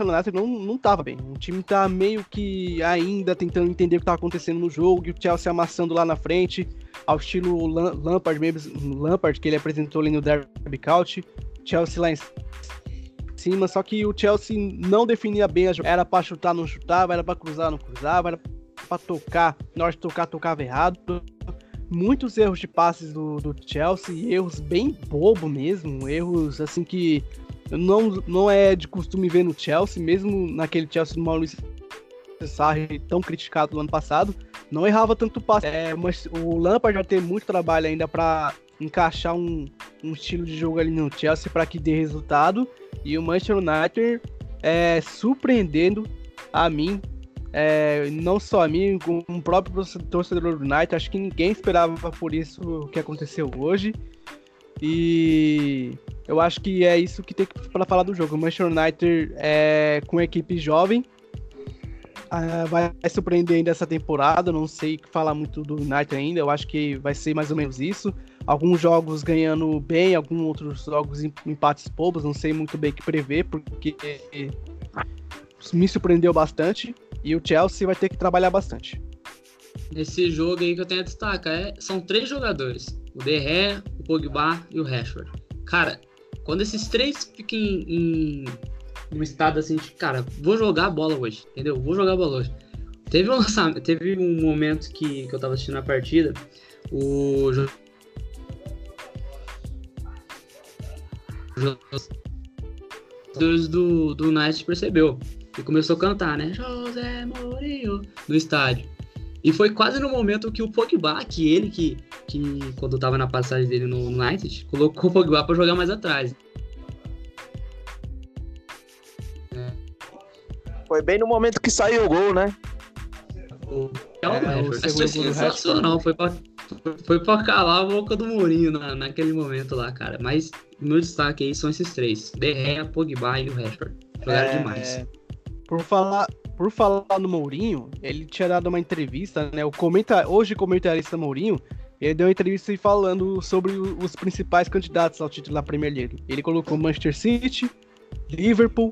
United não tava bem. O time tá meio que ainda tentando entender o que tá acontecendo no jogo, e o Chelsea amassando lá na frente, ao estilo Lampard, que ele apresentou ali no Derby County, Chelsea lá em cima, só que o Chelsea não definia bem a jogada, era pra chutar, não chutava, era pra cruzar, não cruzava, era pra tocar, na hora de tocar, tocava errado, muitos erros de passes do Chelsea, erros bem bobo mesmo, erros assim que não é de costume ver no Chelsea, mesmo naquele Chelsea do Maurício Sarri, tão criticado no ano passado, não errava tanto passe. Mas o Lampard vai ter muito trabalho ainda para encaixar um estilo de jogo ali no Chelsea para que dê resultado. E o Manchester United surpreendendo a mim, não só a mim, como o próprio torcedor do United. Acho que ninguém esperava por isso que aconteceu hoje. E eu acho que é isso que tem para falar do jogo. O Manchester United com equipe jovem. Vai surpreender ainda essa temporada, não sei falar muito do United ainda, eu acho que vai ser mais ou menos isso, alguns jogos ganhando bem, alguns outros jogos empates bobos, não sei muito bem o que prever, porque me surpreendeu bastante, e o Chelsea vai ter que trabalhar bastante. Nesse jogo aí que eu tenho a destacar, são 3 jogadores, o De Gea, o Pogba e o Rashford. Cara, quando esses 3 fiquem num estado assim de, cara, vou jogar a bola hoje, entendeu? Vou jogar a bola hoje. Teve um momento que eu tava assistindo a partida, o jogadores do United percebeu e começou a cantar, né? José Mourinho no estádio. E foi quase no momento que o Pogba, que quando tava na passagem dele no United, colocou o Pogba pra jogar mais atrás. Foi bem no momento que saiu o gol, né? Foi sensacional. Foi pra calar a boca do Mourinho naquele momento lá, cara. Mas meu destaque aí são esses três. De Gea, Pogba e o Rashford. Jogaram demais. Por falar no Mourinho, ele tinha dado uma entrevista, né? Hoje o comentarista Mourinho, ele deu uma entrevista falando sobre os principais candidatos ao título da Premier League. Ele colocou Manchester City, Liverpool,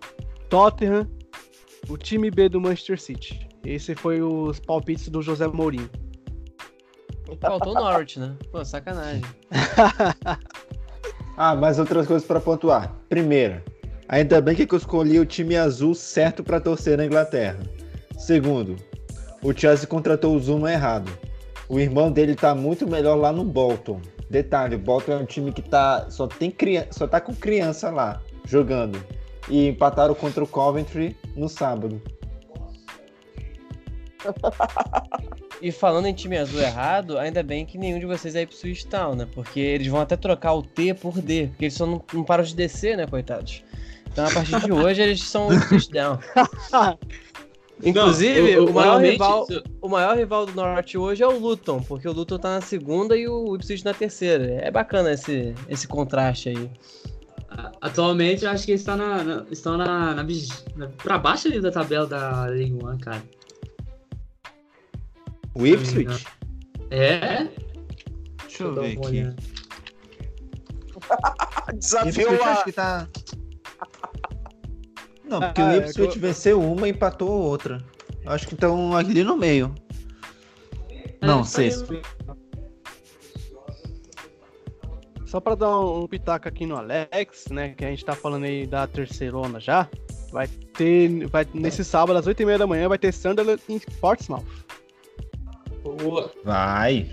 Tottenham, o time B do Manchester City. Esse foi os palpites do José Mourinho. Faltou o Norwich, né? Pô, sacanagem. Mas outras coisas pra pontuar. Primeiro, ainda bem que eu escolhi o time azul certo pra torcer na Inglaterra. Segundo, o Chelsea contratou o Zuma errado. O irmão dele tá muito melhor lá no Bolton. Detalhe, o Bolton é um time que só tá com criança lá, jogando. E empataram contra o Coventry no sábado. E falando em time azul errado, ainda bem que nenhum de vocês é Ipswich Town, né? Porque eles vão até trocar o T por D, porque eles só não param de descer, né, coitados? Então, a partir de hoje, eles são Ipswich Town. Inclusive, o maior rival do Norte hoje é o Luton, porque o Luton tá na segunda e o Ipswich na terceira. É bacana esse contraste aí. Atualmente, eu acho que eles estão pra baixo ali da tabela da League One, cara. O Ipswich? É? Deixa eu ver aqui. Desafio lá. Acho que tá... Não, porque o Ipswich venceu uma e empatou outra. Acho que estão ali no meio. Não, sexto. Só pra dar um pitaco aqui no Alex, né? Que a gente tá falando aí da terceirona já. Nesse sábado, às 8h30 da manhã, vai ter Sunderland em Portsmouth. Boa. Vai.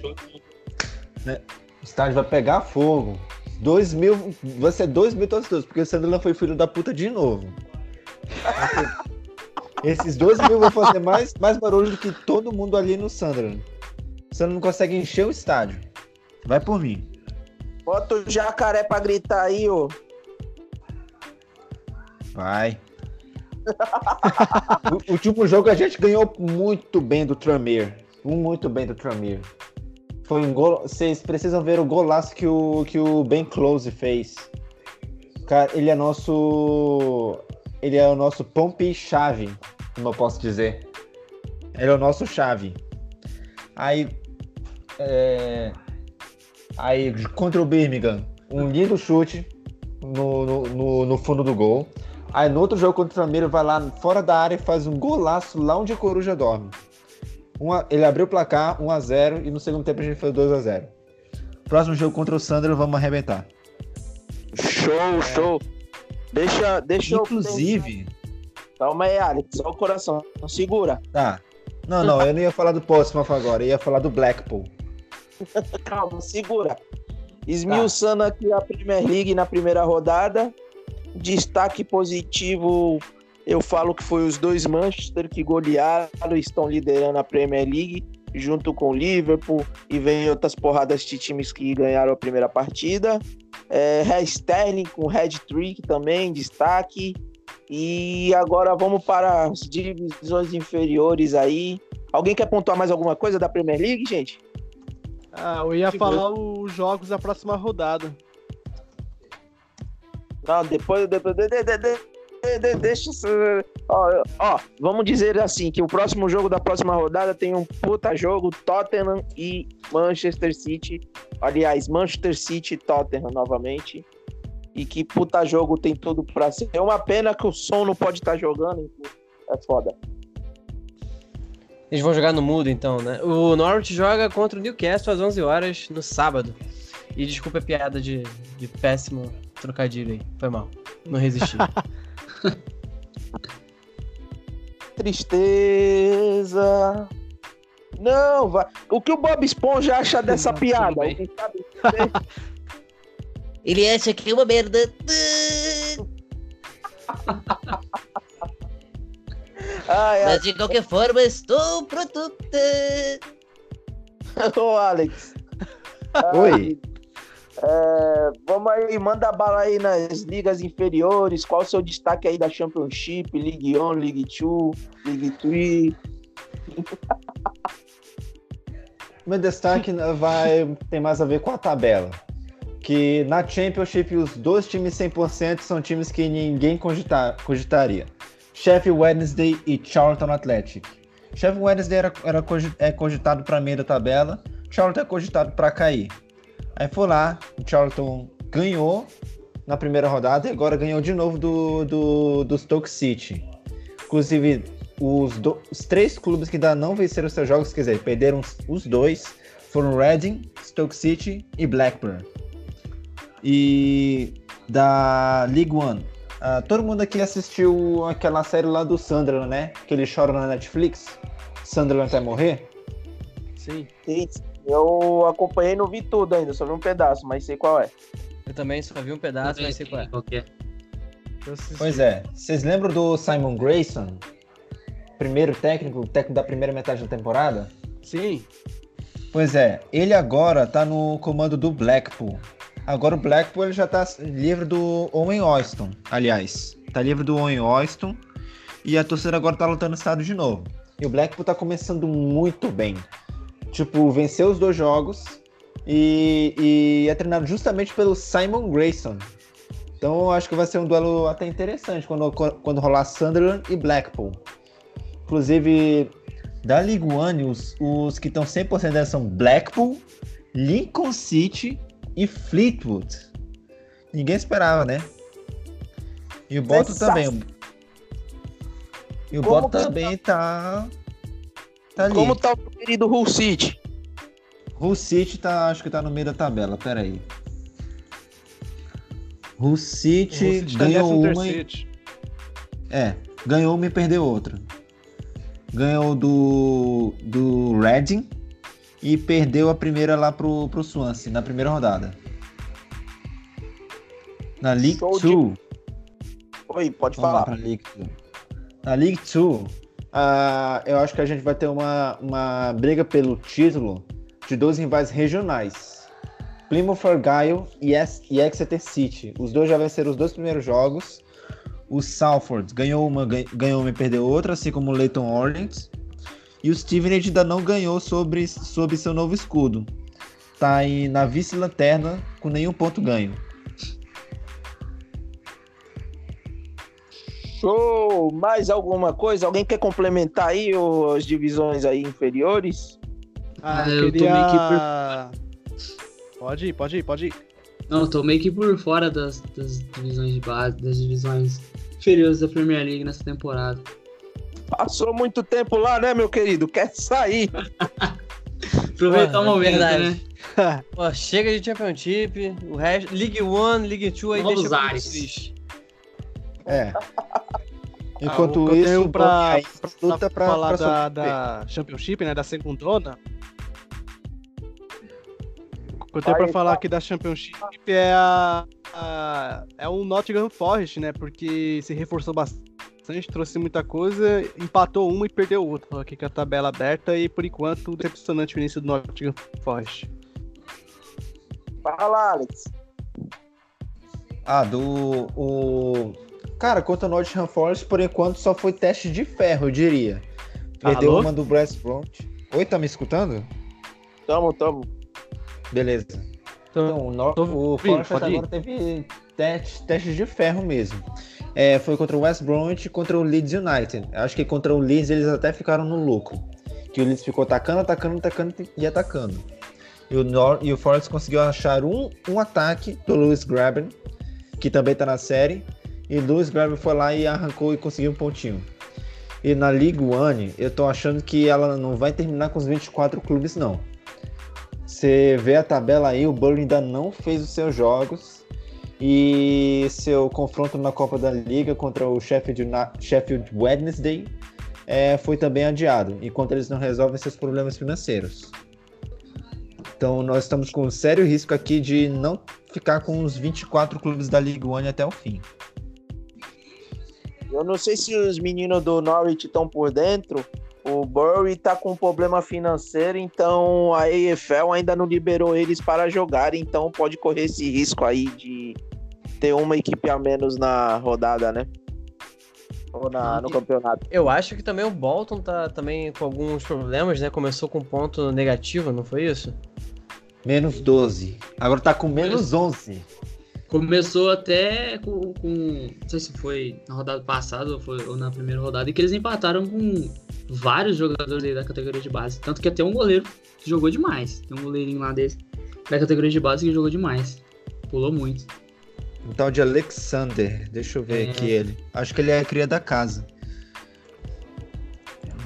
O estádio vai pegar fogo. 2.000, vai ser 2.000 torcedores, porque o Sunderland foi filho da puta de novo. Esses 2.000 vão fazer mais barulho do que todo mundo ali no Sunderland. O Sunderland não consegue encher o estádio. Vai por mim. Bota o jacaré pra gritar aí, ô. Vai. O último jogo a gente ganhou muito bem do Tranmere. Muito bem do Tranmere. Foi um gol. Vocês precisam ver o golaço que o Ben Klose fez. Cara, ele é o nosso Pompey Chave, como eu posso dizer. Ele é o nosso Chave. Aí contra o Birmingham, um lindo chute no fundo do gol. Aí no outro jogo contra o Tranmere, vai lá fora da área e faz um golaço lá onde a coruja dorme. Ele abriu o placar 1-0 e no segundo tempo a gente fez 2-0. Próximo jogo contra o Sandro, vamos arrebentar. Show. Deixa Inclusive... eu... Calma aí, Alex, só o coração, não segura. Tá. Não, eu não ia falar do Portsmouth agora, eu ia falar do Blackpool. Calma, segura. Esmiuçando aqui a Premier League na primeira rodada. Destaque positivo, eu falo que foi os dois Manchester que golearam e estão liderando a Premier League, junto com o Liverpool, e vem outras porradas de times que ganharam a primeira partida. Sterling com hat-trick também, destaque. E agora vamos para as divisões inferiores aí. Alguém quer pontuar mais alguma coisa da Premier League, gente? Eu ia falar os jogos da próxima rodada. Não, depois deixa... Ó, vamos dizer assim, que o próximo jogo da próxima rodada tem um puta jogo, Tottenham e Manchester City. Aliás, Manchester City e Tottenham novamente. E que puta jogo, tem tudo pra ser. É uma pena que o som não pode estar jogando, é foda. Eles vão jogar no mudo, então, né? O Norwich joga contra o Newcastle às 11h no sábado. E desculpa a piada de péssimo trocadilho aí. Foi mal. Não resisti. Tristeza. Não, vai. O que o Bob Esponja acha dessa piada? Ele acha que é uma merda. Mas de qualquer forma, estou pronto. Ô, Alex. Oi. Vamos aí, manda bala aí nas ligas inferiores. Qual o seu destaque aí da Championship, League 1, League 2, League 3? Meu destaque tem mais a ver com a tabela. que na Championship os dois times 100% são times que ninguém cogitaria. Sheffield Wednesday e Charlton Athletic. Sheffield Wednesday é cogitado para meio da tabela, Charlton é cogitado para cair. Aí foi lá, o Charlton ganhou na primeira rodada e agora ganhou de novo do Stoke City. Inclusive, os três clubes que ainda não venceram seus jogos, quer dizer, perderam os dois, foram Reading, Stoke City e Blackburn. E da League One, todo mundo aqui assistiu aquela série lá do Sunderland, né? Que ele chora na Netflix, Sunderland até morrer. Sim. Sim, eu acompanhei e não vi tudo ainda, só vi um pedaço, mas sei qual é. Eu também só vi um pedaço, mas sei qual é. Okay. Pois é, vocês lembram do Simon Grayson? Primeiro técnico da primeira metade da temporada? Sim. Pois é, ele agora tá no comando do Blackpool. Agora o Blackpool ele já tá livre do Owen Hoyston, aliás. Tá livre do Owen Hoyston e a torcida agora tá lutando o estado de novo. E o Blackpool tá começando muito bem. Tipo, venceu os dois jogos e é treinado justamente pelo Simon Grayson. Então eu acho que vai ser um duelo até interessante quando rolar Sunderland e Blackpool. Inclusive, da League One, os que estão 100% dela são Blackpool, Lincoln City e Fleetwood. Ninguém esperava, né? E o Bottas também. E o Bottas também tá ali. Como tá o querido Hull City? Hull City acho que tá no meio da tabela, peraí. Hull City ganhou tá uma e... ganhou uma e perdeu outra. Ganhou do Reading e perdeu a primeira lá pro Swansea, na primeira rodada. Na League 2. Oi, pode Vamos falar. Na League 2, eu acho que a gente vai ter uma briga pelo título de dois rivais regionais. Plymouth Argyle e Exeter City. Os dois já venceram os dois primeiros jogos. O Salford ganhou uma e perdeu outra, assim como o Leyton Orient. E o Stevenage ainda não ganhou sobre seu novo escudo. Tá aí na vice-lanterna com nenhum ponto ganho. Show! Mais alguma coisa? Alguém quer complementar aí as divisões aí inferiores? Pode ir. Não, eu tô meio que por fora das divisões de base, das divisões inferiores da Premier League nessa temporada. Passou muito tempo lá, né, meu querido? Quer sair? Aproveitar o momento, né? Pô, chega de Championship, o resto... League 1, League 2, aí deixa ares. Triste. É. Enquanto isso, pra falar da Championship, né, da segundona... O que eu tenho pra falar aqui da Championship é é o Nottingham Forest, né? Porque se reforçou bastante, trouxe muita coisa, empatou uma e perdeu outra. Aqui com a tabela aberta e, por enquanto, decepcionante o início do Nottingham Forest. Fala, Alex. Cara, contra o Nottingham Forest, por enquanto, só foi teste de ferro, eu diria. Perdeu uma do Brest-Bromwich. Oi, tá me escutando? Tamo. Beleza. Então o Forest agora teve teste de ferro mesmo. Foi contra o West Bromwich e contra o Leeds United. Acho que contra o Leeds eles até ficaram no lucro. Que o Leeds ficou atacando. E o Forest conseguiu achar um ataque do Lewis Grabban, que também tá na série. E o Lewis Grabban foi lá e arrancou e conseguiu um pontinho. E na League One, eu tô achando que ela não vai terminar com os 24 clubes, não. Você vê a tabela aí, o Burnley ainda não fez os seus jogos e seu confronto na Copa da Liga contra o Sheffield Wednesday foi também adiado, enquanto eles não resolvem seus problemas financeiros. Então nós estamos com um sério risco aqui de não ficar com os 24 clubes da League One até o fim. Eu não sei se os meninos do Norwich estão por dentro. O Bury tá com um problema financeiro, então a EFL ainda não liberou eles para jogar, então pode correr esse risco aí de ter uma equipe a menos na rodada, né? Ou no campeonato. Eu acho que também o Bolton tá também com alguns problemas, né? Começou com ponto negativo, não foi isso? Menos 12. Agora tá com menos 11. Começou até com não sei se foi na rodada passada ou na primeira rodada, e que eles empataram com vários jogadores aí da categoria de base. Tanto que até um goleiro que jogou demais. Tem um goleirinho lá desse da categoria de base que jogou demais. Pulou muito. Um tal de Alexander. Deixa eu ver aqui ele. Acho que ele é a cria da casa.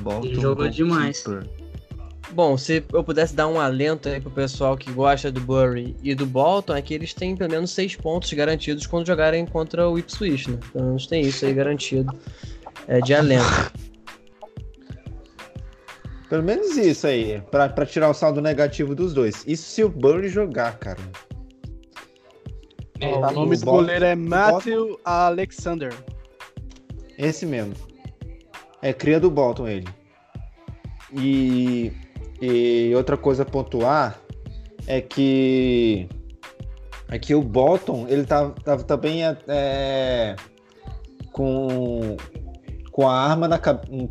Bota ele jogou demais. Keeper. Bom, se eu pudesse dar um alento aí pro pessoal que gosta do Bury e do Bolton, é que eles têm pelo menos 6 pontos garantidos quando jogarem contra o Ipswich, né? Pelo menos tem isso aí garantido, de alento. Pelo menos isso aí, pra tirar o saldo negativo dos dois. Isso se o Bury jogar, cara. O nome do goleiro é Matthew Alexander. Esse mesmo. É cria do Bolton ele. E outra coisa a pontuar é que o Bolton ele tava também com a arma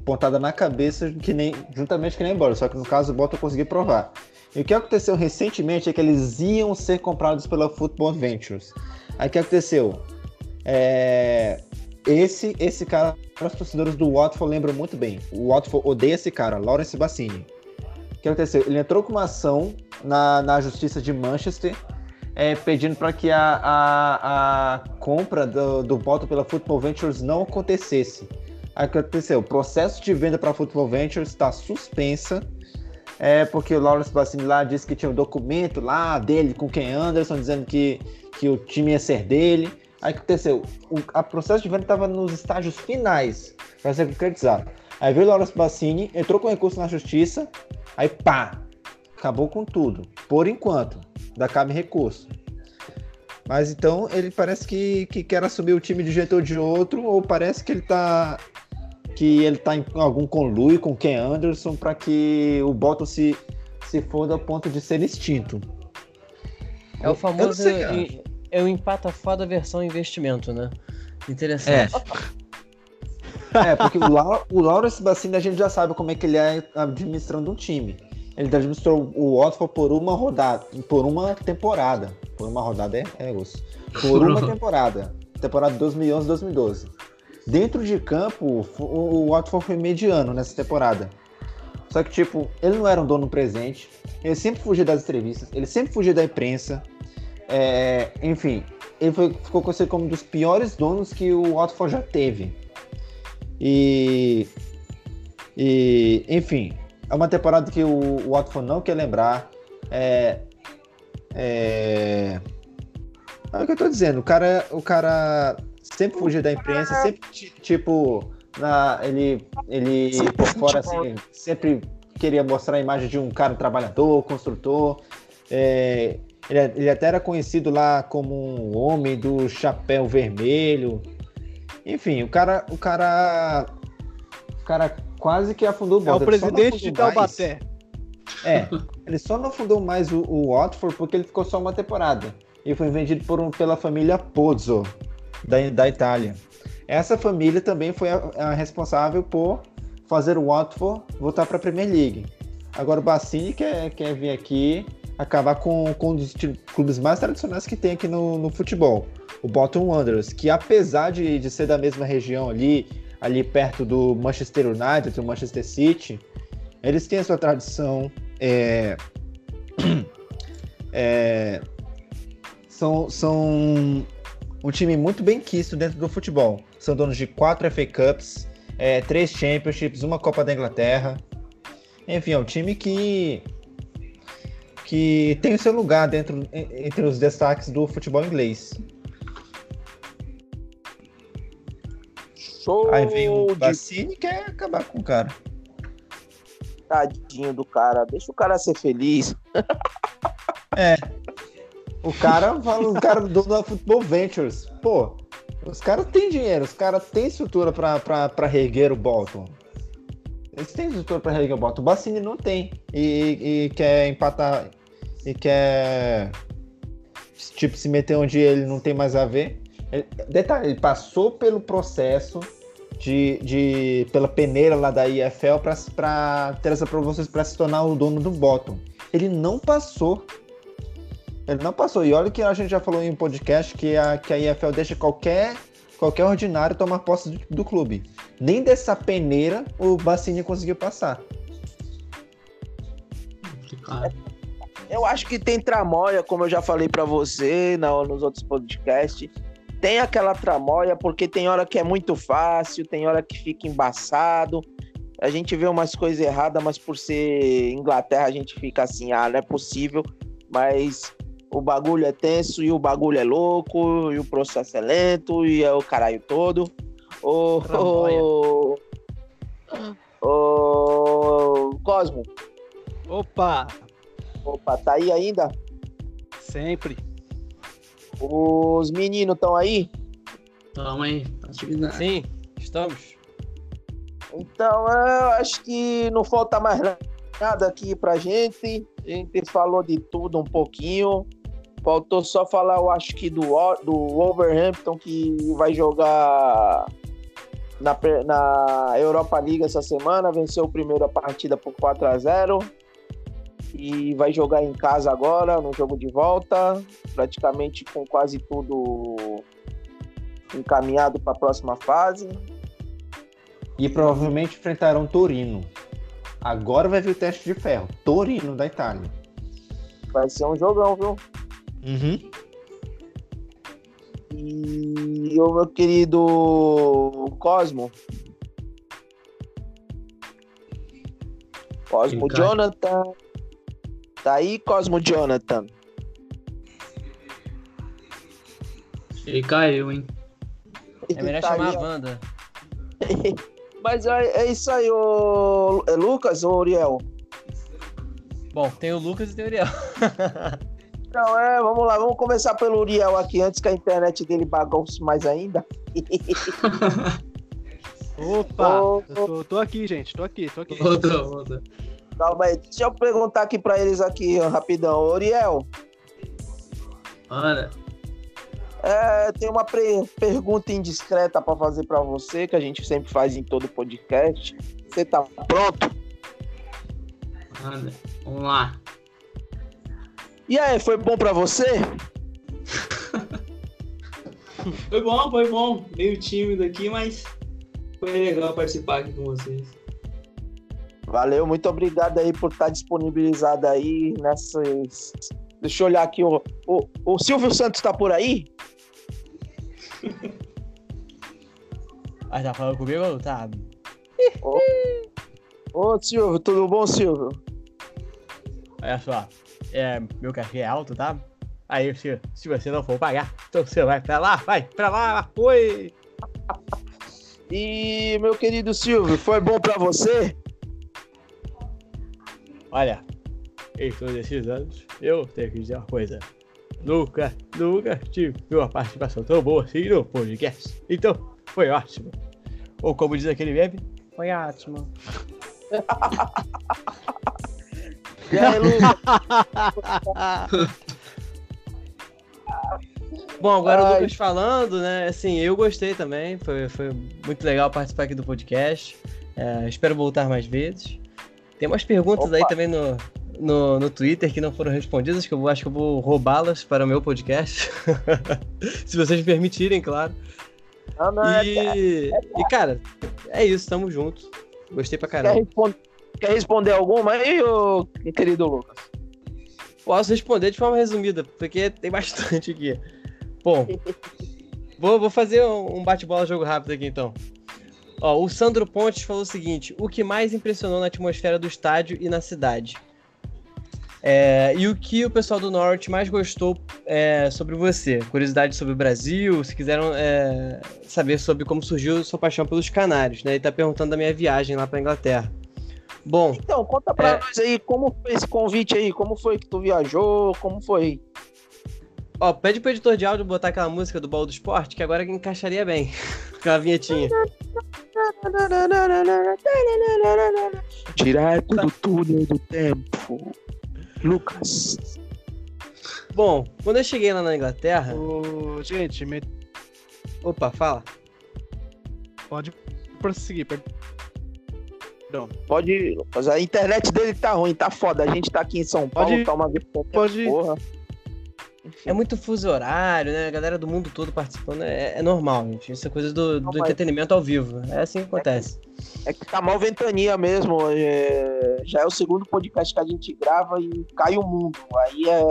pontada na cabeça juntamente que nem embora, só que no caso o Bolton conseguiu provar. E o que aconteceu recentemente é que eles iam ser comprados pela Football Ventures. Aí o que aconteceu? Esse cara, os torcedores do Watford lembram muito bem. O Watford odeia esse cara, Lawrence Bassini. O que aconteceu? Ele entrou com uma ação na Justiça de Manchester, pedindo para que a compra do Bolton pela Football Ventures não acontecesse. Aí o que aconteceu? O processo de venda para a Football Ventures está suspensa, porque o Lawrence Bassini lá disse que tinha um documento lá dele com o Ken Anderson, dizendo que o time ia ser dele. Aí o que aconteceu? O processo de venda estava nos estágios finais para ser concretizado. Aí veio o Lawrence Bassini, entrou com recurso na justiça, aí pá! Acabou com tudo. Por enquanto, ainda cabe recurso. Mas então ele parece que quer assumir o time de um jeito ou de outro, ou parece que ele tá em algum conluio com o Ken Anderson para que o Bolton se foda a ponto de ser extinto. É o famoso. É o empatafada versão investimento, né? Interessante. Porque o Lawrence Bassini, a gente já sabe como é que ele é administrando um time. Ele administrou o Watford por uma temporada. Por uma rodada gosto. Por uma temporada. Temporada 2011-2012. Dentro de campo, o Watford foi mediano nessa temporada. Só que, ele não era um dono presente. Ele sempre fugia das entrevistas. Ele sempre fugia da imprensa. Enfim, ele ficou conhecido como um dos piores donos que o Watford já teve. Enfim, é uma temporada que o Watford não quer lembrar. É o que eu tô dizendo, o cara sempre fugia da imprensa, sempre ele por fora assim, sempre queria mostrar a imagem de um cara trabalhador, construtor. Ele até era conhecido lá como um homem do chapéu vermelho. Enfim, o cara quase que afundou o Bolton. É o presidente de Taubaté. Ele só não afundou mais o Watford porque ele ficou só uma temporada. E foi vendido pela família Pozzo, da Itália. Essa família também foi a responsável por fazer o Watford voltar para a Premier League. Agora o Bassini quer vir aqui acabar com um dos clubes mais tradicionais que tem aqui no futebol, o Bolton Wanderers, que apesar de ser da mesma região ali perto do Manchester United, do Manchester City, eles têm a sua tradição, são um time muito bem quisto dentro do futebol, são donos de 4 FA Cups, 3 Championships, uma Copa da Inglaterra, enfim, é um time que tem o seu lugar entre os destaques do futebol inglês. Show. Aí vem o Bassini e quer acabar com o cara. Tadinho do cara, deixa o cara ser feliz. O cara do dono da Football Ventures. Pô, os caras têm dinheiro, os caras têm estrutura pra reerguer o Bolton. Eles têm estrutura pra reerguer o Bolton. O Bassini não tem e quer empatar. E quer se meter onde ele não tem mais a ver. Ele passou pelo processo pela peneira lá da EFL para ter essa promoção, para se tornar o dono do Bolton. Ele não passou. Ele não passou. E olha que a gente já falou em um podcast que a EFL deixa qualquer ordinário tomar posse do clube. Nem dessa peneira o Bassini conseguiu passar. Eu acho que tem tramóia, como eu já falei pra você nos outros podcasts. Tem aquela tramóia, porque tem hora que é muito fácil, tem hora que fica embaçado. A gente vê umas coisas erradas, mas por ser Inglaterra a gente fica assim, não é possível. Mas o bagulho é tenso e o bagulho é louco e o processo é lento e é o caralho todo. Cosmo. Opa, tá aí ainda? Sempre. Os meninos estão aí? Estão aí. Sim, estamos. Então, eu acho que não falta mais nada aqui pra gente. A gente falou de tudo um pouquinho. Faltou só falar, eu acho que do Wolverhampton, que vai jogar na Europa League essa semana. Venceu a primeira partida por 4-0. E vai jogar em casa agora, no jogo de volta, praticamente com quase tudo encaminhado para a próxima fase. E provavelmente enfrentarão Torino. Agora vai vir o teste de ferro. Torino, da Itália. Vai ser um jogão, viu? Uhum. E o meu querido Cosmo. Cosmo Jonathan. Tá aí, Cosmo Jonathan? Ele caiu, hein? É melhor tá chamar aí, a Wanda. Mas é isso aí, é Lucas ou Uriel? Bom, tem o Lucas e tem o Uriel. Então vamos lá, vamos começar pelo Uriel aqui, antes que a internet dele bagunce mais ainda. Opa, tô aqui, gente, tô aqui. Volta. Calma aí, deixa eu perguntar aqui pra eles aqui, rapidão. Uriel. Ana. Tem uma pergunta indiscreta pra fazer pra você, que a gente sempre faz em todo podcast. Você tá pronto? Ana, vamos lá. E aí, foi bom pra você? Foi bom. Meio tímido aqui, mas foi legal participar aqui com vocês. Valeu, muito obrigado aí por estar disponibilizado aí nessas... Deixa eu olhar aqui, o Silvio Santos tá por aí? Ah, tá falando comigo ou não tá? Ô Silvio, tudo bom, Silvio? Olha só, meu cachê é alto, tá? Aí, se você não for pagar, então você vai pra lá, foi! E, meu querido Silvio, foi bom pra você? Olha, em todos esses anos, eu tenho que dizer uma coisa. Nunca tive uma participação tão boa assim no podcast. Então, foi ótimo. Ou como diz aquele meme, foi ótimo. E aí, Lucas? Bom, agora o Lucas falando, né? Assim, eu gostei também. Foi muito legal participar aqui do podcast. Espero voltar mais vezes. Tem umas perguntas aí também no Twitter que não foram respondidas, que eu acho que eu vou roubá-las para o meu podcast. Se vocês me permitirem, claro. E, cara, é isso, tamo junto. Gostei pra caramba. Quer responder alguma aí, meu querido Lucas? Posso responder de forma resumida, porque tem bastante aqui. Bom, vou fazer um bate-bola jogo rápido aqui, então. Ó, o Sandro Pontes falou o seguinte: o que mais impressionou na atmosfera do estádio e na cidade? E o que o pessoal do Norwich mais gostou sobre você? Curiosidade sobre o Brasil, se quiseram saber sobre como surgiu sua paixão pelos Canários, né? E tá perguntando da minha viagem lá pra Inglaterra. Bom... Então, conta pra nós aí, como foi esse convite aí? Como foi que tu viajou? Como foi? Ó, pede pro editor de áudio botar aquela música do Bola do Esporte, que agora encaixaria bem. Aquela vinhetinha. Tirar do túnel do tempo, Lucas. Bom, quando eu cheguei lá na Inglaterra... Gente, Opa, fala. Pode prosseguir, perdão. Pode ir, Lucas. A internet dele tá ruim, tá foda. A gente tá aqui em São Paulo, tá uma porra. Enfim. É muito fuso horário, né? A galera do mundo todo participando. É normal, gente. Isso é coisa do entretenimento ao vivo. É assim que acontece. É que tá mal ventania mesmo. Já é o segundo podcast que a gente grava e cai o mundo.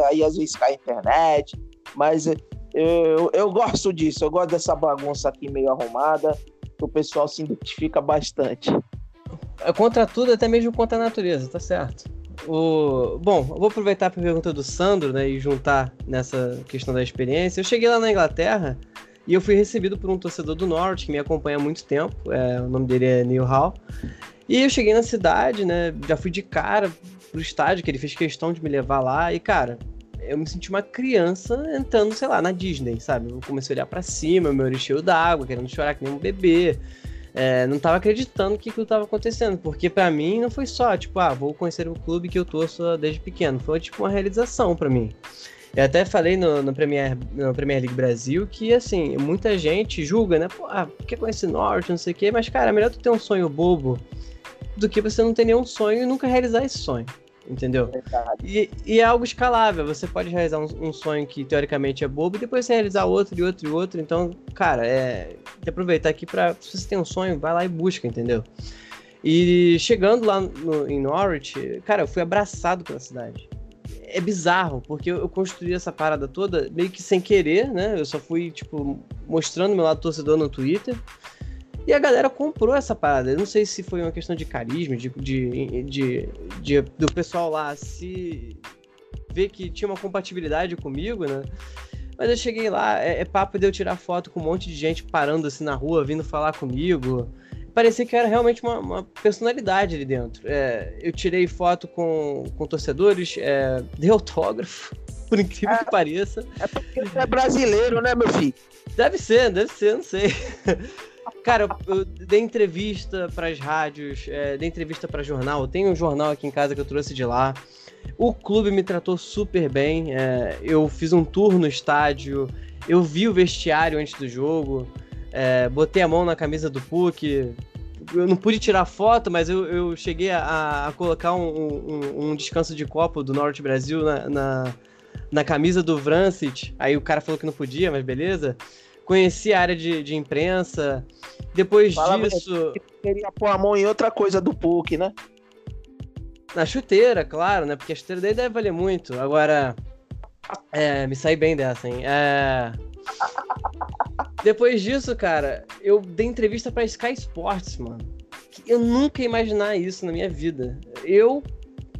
Aí às vezes cai a internet. Mas eu gosto disso. Eu gosto dessa bagunça aqui meio arrumada. Que o pessoal se identifica bastante. É contra tudo, até mesmo contra a natureza. Tá certo. Bom, eu vou aproveitar a pergunta do Sandro, né, e juntar nessa questão da experiência. Eu cheguei lá na Inglaterra e eu fui recebido por um torcedor do Norwich que me acompanha há muito tempo, o nome dele é Neil Hall. E eu cheguei na cidade, né, já fui de cara pro estádio, que ele fez questão de me levar lá. E, cara, eu me senti uma criança entrando, sei lá, na Disney, sabe? Eu comecei a olhar pra cima, meu olho cheio d'água, querendo chorar que nem um bebê. Não tava acreditando que aquilo tava acontecendo, porque pra mim não foi só, tipo, vou conhecer o clube que eu torço desde pequeno. Foi, tipo, uma realização pra mim. Eu até falei no Premier League Brasil que, assim, muita gente julga, né? Pô, porque conhece Norte, não sei o quê, mas, cara, é melhor tu ter um sonho bobo do que você não ter nenhum sonho e nunca realizar esse sonho, entendeu? E é algo escalável, você pode realizar um sonho que, teoricamente, é bobo e depois você realizar outro e outro e outro. Então, cara, aproveitar aqui pra... Se você tem um sonho, vai lá e busca, entendeu? E chegando lá em Norwich, cara, eu fui abraçado pela cidade. É bizarro, porque eu construí essa parada toda meio que sem querer, né? Eu só fui, tipo, mostrando meu lado torcedor no Twitter. E a galera comprou essa parada. Eu não sei se foi uma questão de carisma, do pessoal lá se ver que tinha uma compatibilidade comigo, né? Mas eu cheguei lá, papo de eu tirar foto com um monte de gente parando assim na rua, vindo falar comigo. Parecia que era realmente uma personalidade ali dentro. Eu tirei foto com torcedores, dei autógrafo, por incrível que pareça. É porque você é brasileiro, né, meu filho? Deve ser, não sei. Cara, eu dei entrevista pras rádios, dei entrevista pra jornal. Eu tenho um jornal aqui em casa que eu trouxe de lá. O clube me tratou super bem, eu fiz um tour no estádio, eu vi o vestiário antes do jogo, botei a mão na camisa do Puck, eu não pude tirar foto, mas eu cheguei a colocar um descanso de copo do Norte Brasil na camisa do Vrancet, aí o cara falou que não podia, mas beleza. Conheci a área de imprensa, depois disso... Queria pôr a mão em outra coisa do Puck, né? Na chuteira, claro, né? Porque a chuteira daí deve valer muito. Agora, me saí bem dessa, hein? Depois disso, cara, eu dei entrevista pra Sky Sports, mano. Eu nunca ia imaginar isso na minha vida. Eu,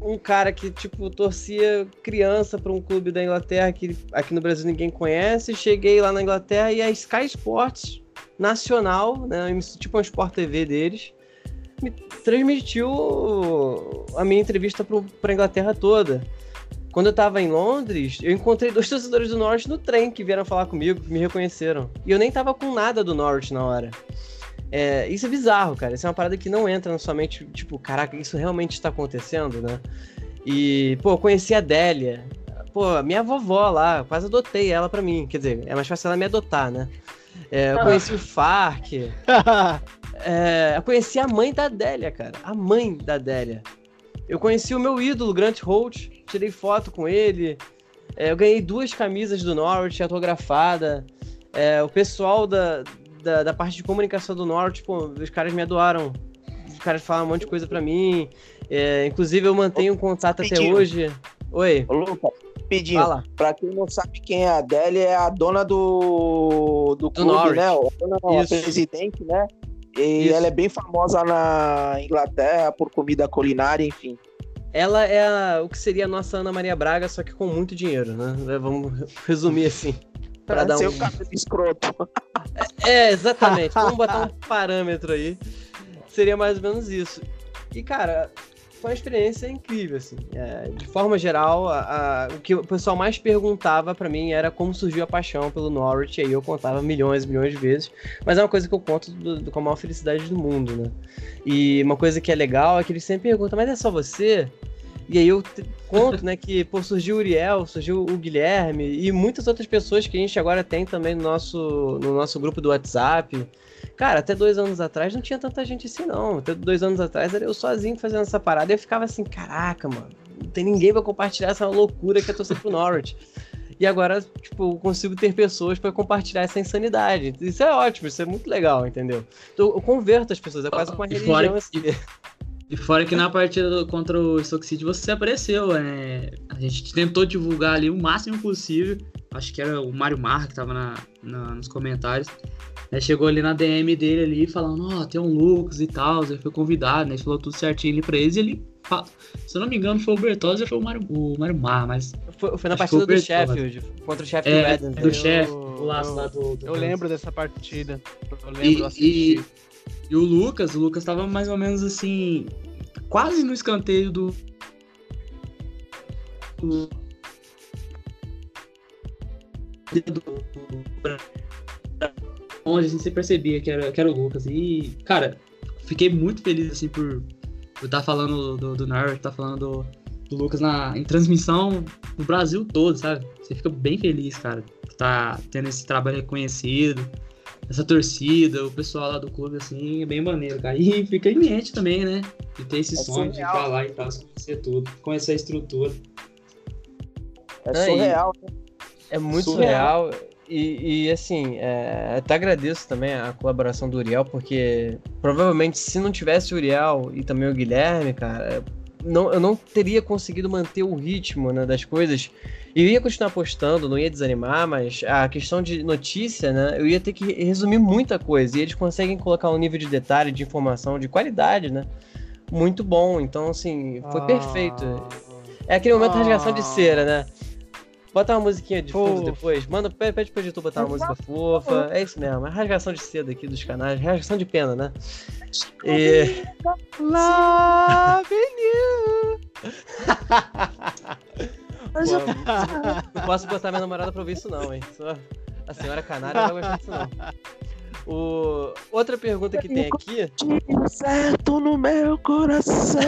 um cara que, tipo, torcia criança pra um clube da Inglaterra que aqui no Brasil ninguém conhece, cheguei lá na Inglaterra e a Sky Sports nacional, né? Tipo uma Sport TV deles, me transmitiu a minha entrevista pra Inglaterra toda. Quando eu tava em Londres, eu encontrei dois torcedores do Norwich no trem que vieram falar comigo, que me reconheceram. E eu nem tava com nada do Norwich na hora. Isso é bizarro, cara. Isso é uma parada que não entra na sua mente, tipo, caraca, isso realmente está acontecendo, né? E, pô, eu conheci a Délia. Pô, minha vovó lá, quase adotei ela pra mim. Quer dizer, é mais fácil ela me adotar, né? Eu conheci o Farke. Eu conheci a mãe da Adélia, cara. A mãe da Adélia. Eu conheci o meu ídolo, Grant Holt. Tirei foto com ele. Eu ganhei 2 camisas do Norwich autografada. O pessoal da parte de comunicação do Norwich, pô, os caras me adoraram. Os caras falaram um monte de coisa pra mim. Inclusive, eu mantenho contato até hoje. Oi. Ô, Lucas, pedindo. Fala. Pra quem não sabe quem é a Adélia, é a dona do clube, Norwich, né? A presidente, né? E isso. Ela é bem famosa na Inglaterra por comida culinária, enfim. Ela é o que seria a nossa Ana Maria Braga, só que com muito dinheiro, né? Vamos resumir assim. Pra dar ser um cabelo escroto. Exatamente. Vamos botar um parâmetro aí. Seria mais ou menos isso. E, cara, foi uma experiência incrível, assim. De forma geral, o que o pessoal mais perguntava pra mim era como surgiu a paixão pelo Norwich, e aí eu contava milhões e milhões de vezes, mas é uma coisa que eu conto com a maior felicidade do mundo, né? E uma coisa que é legal é que eles sempre perguntam, mas é só você? E aí eu conto, né, que pô, surgiu o Uriel, surgiu o Guilherme e muitas outras pessoas que a gente agora tem também no nosso grupo do WhatsApp. Cara, até 2 anos atrás não tinha tanta gente assim, não. Até 2 anos atrás era eu sozinho fazendo essa parada e eu ficava assim, caraca, mano, não tem ninguém pra compartilhar essa loucura que é torcer pro Norwich. E agora, tipo, eu consigo ter pessoas pra compartilhar essa insanidade. Isso é ótimo, isso é muito legal, entendeu? Então, eu converto as pessoas, é quase uma religião assim. E fora que na partida contra o Stoke City você apareceu, né? A gente tentou divulgar ali o máximo possível. Acho que era o Mário Marra que tava nos comentários. Aí chegou ali na DM dele ali, falando, ó, tem um Lucas e tal, ele foi convidado, né? Ele falou tudo certinho ali pra eles e ele, se eu não me engano, foi o Bertozzi ou foi o Mário Marra, mas... Foi na partida do Sheffield, contra o Sheffield United. Do Sheffield, o laço lá do... Eu lembro dessa partida, eu lembro, assisti. E o Lucas tava mais ou menos assim, quase no escanteio do onde a gente se percebia que era o Lucas. E, cara, fiquei muito feliz assim por estar falando do Norwich, estar falando do Lucas em transmissão no Brasil todo, sabe? Você fica bem feliz, cara, por estar tendo esse trabalho reconhecido, essa torcida, o pessoal lá do clube, assim, é bem maneiro, cara. E fica imente também, né? De ter esse sonho de ir pra lá e tal, conhecer tudo, conhecer a estrutura. É surreal, né? É muito surreal. E assim, até agradeço também a colaboração do Uriel, porque provavelmente se não tivesse o Uriel e também o Guilherme, cara, eu não teria conseguido manter o ritmo, né, das coisas. Eu ia continuar postando, não ia desanimar, mas a questão de notícia, né, eu ia ter que resumir muita coisa, e eles conseguem colocar um nível de detalhe, de informação, de qualidade, né, muito bom. Então, assim, foi perfeito. É aquele momento de rasgação de cera, né? Bota uma musiquinha de fundo depois. Manda, pede pra editor botar uma música fofa. É isso mesmo. É rasgação de seda aqui dos canais. Rasgação de pena, né? E... Love you! Pô, não posso botar minha namorada pra ouvir isso não, hein? Só a senhora canária não vai gostar disso não. Outra pergunta que tem aqui... Certo no meu coração.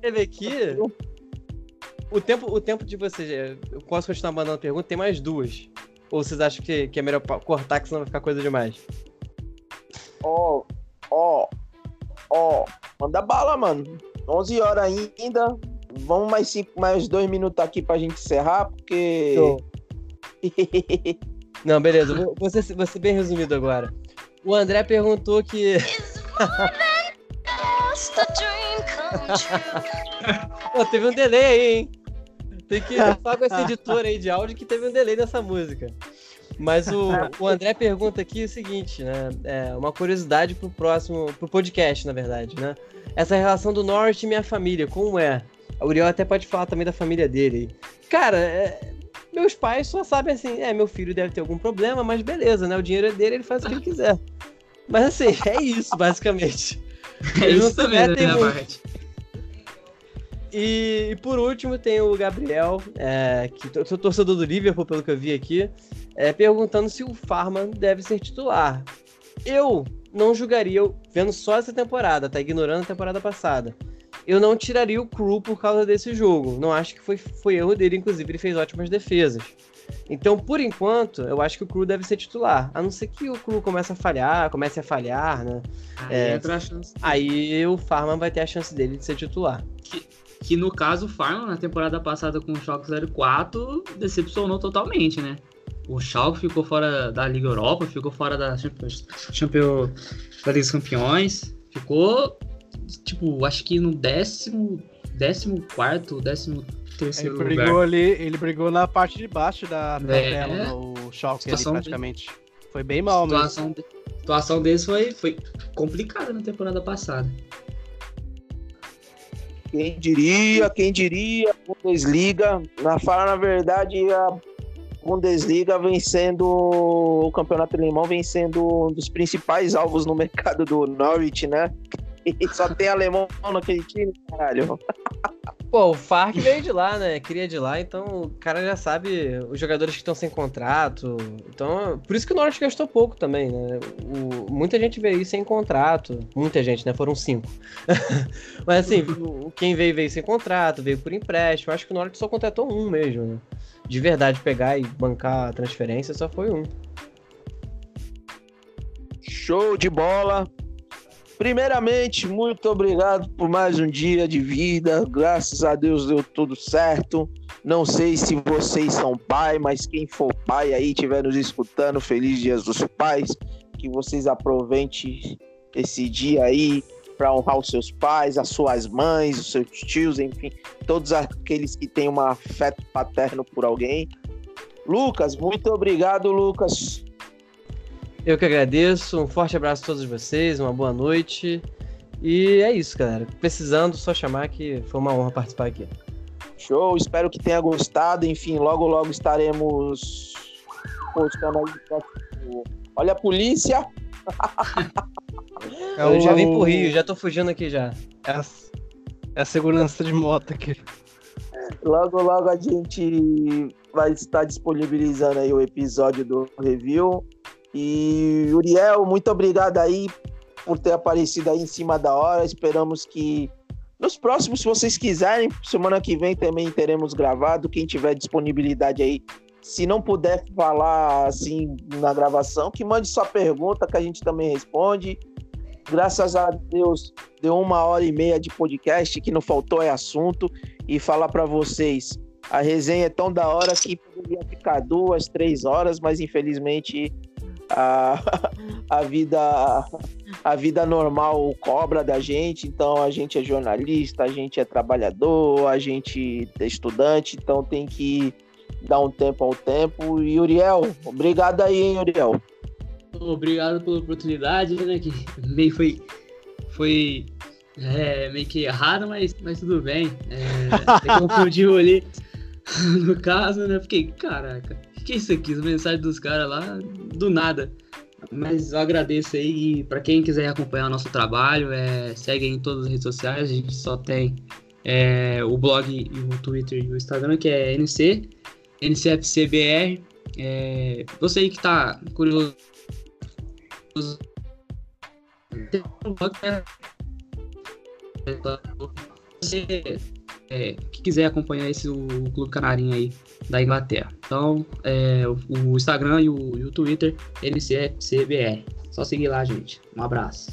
Teve aqui o tempo de vocês. Eu posso continuar mandando pergunta? Tem mais duas. Ou vocês acham que é melhor cortar, que senão vai ficar coisa demais? Manda bala, mano. 11 horas ainda. Vamos mais 2 minutos aqui pra gente encerrar, porque... Não, beleza. Vou ser bem resumido agora. O André perguntou que... Pô, teve um delay aí, hein? Tem que falar com esse editor aí de áudio que teve um delay nessa música. Mas o André pergunta aqui o seguinte, né? Uma curiosidade pro podcast, na verdade, né? Essa relação do Norwich e minha família, como é? A Uriel até pode falar também da família dele. Cara, meus pais só sabem assim, meu filho deve ter algum problema, mas beleza, né? O dinheiro é dele, ele faz o que ele quiser. Mas assim, é isso, basicamente. É isso também, né, parte. E por último tem o Gabriel, que sou torcedor do Liverpool, pelo que eu vi aqui, perguntando se o Farman deve ser titular. Eu não julgaria, vendo só essa temporada, tá ignorando a temporada passada. Eu não tiraria o Crew por causa desse jogo. Não acho que foi erro dele, inclusive ele fez ótimas defesas. Então, por enquanto, eu acho que o Crew deve ser titular. A não ser que o Crew comece a falhar, né? Entra a chance dele. Aí o Farman vai ter a chance dele de ser titular. Que no caso, o Farman, na temporada passada com o Schalke 04, decepcionou totalmente, né? O Schalke ficou fora da Liga Europa, ficou fora da Liga dos Campeões, ficou, tipo, acho que no 13º ele brigou lugar. Ali, ele brigou na parte de baixo da tabela, o Schalke ali, praticamente. Foi bem mal mesmo. A situação deles foi complicada na temporada passada. Quem diria, Bundesliga, na verdade, a Bundesliga o campeonato alemão vem sendo um dos principais alvos no mercado do Norwich, né? E só tem alemão naquele time, caralho. Pô, o Farke veio de lá, né? Queria de lá, então o cara já sabe os jogadores que estão sem contrato. Então, por isso que o Norwich gastou pouco também, né? Muita gente veio sem contrato. Muita gente, né? Foram 5. Mas assim, quem veio sem contrato, veio por empréstimo. Acho que o Norwich só contratou um mesmo, né? De verdade, pegar e bancar a transferência só foi um. Show de bola! Primeiramente, muito obrigado por mais um dia de vida. Graças a Deus deu tudo certo. Não sei se vocês são pai, mas quem for pai aí estiver nos escutando, feliz Dia dos Pais. Que vocês aproveitem esse dia aí para honrar os seus pais, as suas mães, os seus tios, enfim, todos aqueles que têm um afeto paterno por alguém. Lucas, muito obrigado, Lucas. Eu que agradeço, um forte abraço a todos vocês, uma boa noite. E é isso, galera. Precisando, só chamar que foi uma honra participar aqui. Show, espero que tenha gostado. Enfim, logo estaremos postando aí. Olha a polícia! Eu já vim pro Rio, já tô fugindo aqui já. É a segurança de moto aqui. Logo a gente vai estar disponibilizando aí o episódio do review. E Uriel, muito obrigado aí por ter aparecido aí em cima da hora. Esperamos que nos próximos, se vocês quiserem, semana que vem também teremos gravado. Quem tiver disponibilidade aí, se não puder falar assim na gravação, que mande sua pergunta que a gente também responde. Graças a Deus, deu 1h30 de podcast, que não faltou é assunto. E falar para vocês, a resenha é tão da hora que poderia ficar 2-3 horas, mas infelizmente... A vida normal cobra da gente, então a gente é jornalista, a gente é trabalhador, a gente é estudante, então tem que dar um tempo ao tempo. E Uriel, obrigado aí, hein, Uriel. Obrigado pela oportunidade, né, que meio foi meio que errado, mas tudo bem. Confundiu ali no caso, né, fiquei, caraca, que isso aqui, as mensagens dos caras lá, do nada. Mas eu agradeço aí, e pra quem quiser acompanhar o nosso trabalho, segue aí em todas as redes sociais. A gente só tem o blog, e o Twitter e o Instagram, que é NCFCBR. Você aí que tá curioso, tem um blog que quiser acompanhar o Clube Canarinho aí da Inglaterra. Então, o Instagram e o Twitter, NCFCBR. Só seguir lá, gente. Um abraço.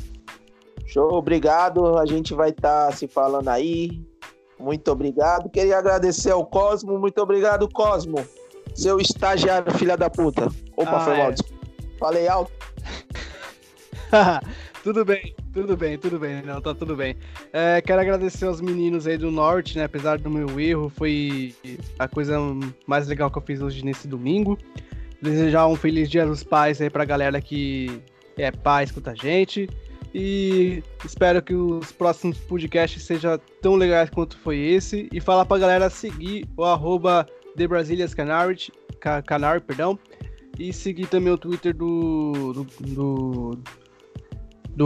Show, obrigado. A gente vai estar se falando aí. Muito obrigado. Queria agradecer ao Cosmo. Muito obrigado, Cosmo. Seu estagiário, filha da puta. Opa, foi mal. Falei alto. Tudo bem, não, tá tudo bem. Quero agradecer aos meninos aí do Norte, né, apesar do meu erro, foi a coisa mais legal que eu fiz hoje nesse domingo. Desejar um feliz Dia dos Pais aí pra galera que é pai, escuta a gente, e espero que os próximos podcasts sejam tão legais quanto foi esse, e falar pra galera seguir o @TheBraziliasCanary, e seguir também o Twitter do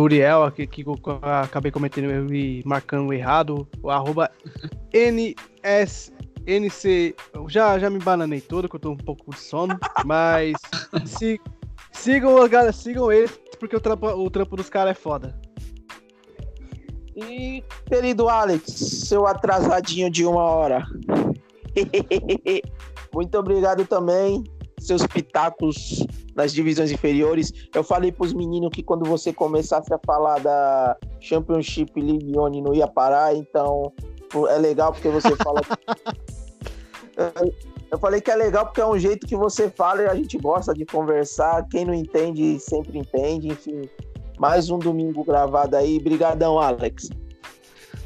Uriel, aqui que eu acabei comentando e marcando errado, o @NSNC. Já me bananei todo, que eu tô um pouco de sono, mas sigam eles, porque o trampo dos caras é foda. E querido Alex, seu atrasadinho de 1h. Muito obrigado também. Seus pitacos nas divisões inferiores. Eu falei pros meninos que quando você começasse a falar da Championship League One não ia parar, então é legal porque você fala... Eu falei que é legal porque é um jeito que você fala e a gente gosta de conversar. Quem não entende, sempre entende. Enfim, mais um domingo gravado aí. Obrigadão, Alex.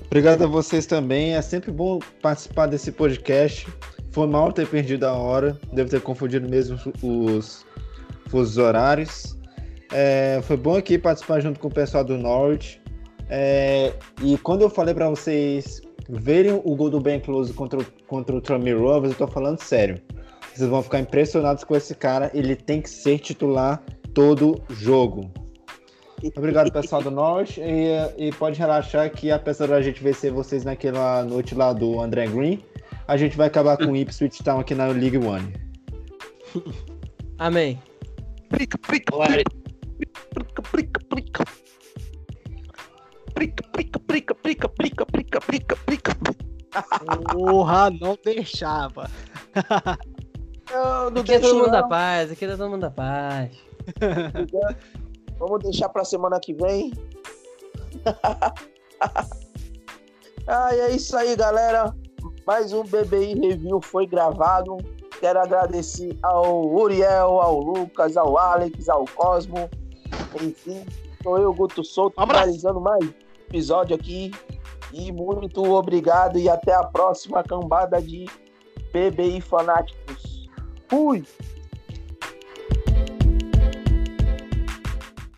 Obrigado a vocês também. É sempre bom participar desse podcast. Foi mal ter perdido a hora, devo ter confundido mesmo os horários. Foi bom aqui participar junto com o pessoal do Norwich. E quando eu falei para vocês verem o gol do Ben Klose contra o Tranmere Rovers, eu tô falando sério. Vocês vão ficar impressionados com esse cara, ele tem que ser titular todo jogo. Obrigado, pessoal do Norwich, e pode relaxar que apesar da gente vencer vocês naquela noite lá do André Green, a gente vai acabar com o Ipswich Town aqui na League One. Amém. Porra, não deixava. Não aqui é todo mundo da paz, aqui é todo mundo da paz. Vamos deixar pra semana que vem. Ah, é isso aí, galera. Mais um BBI Review foi gravado. Quero agradecer ao Uriel, ao Lucas, ao Alex, ao Cosmo. Enfim, sou eu, Guto Souto, finalizando mais um episódio aqui. E muito obrigado e até a próxima cambada de BBI Fanáticos. Fui!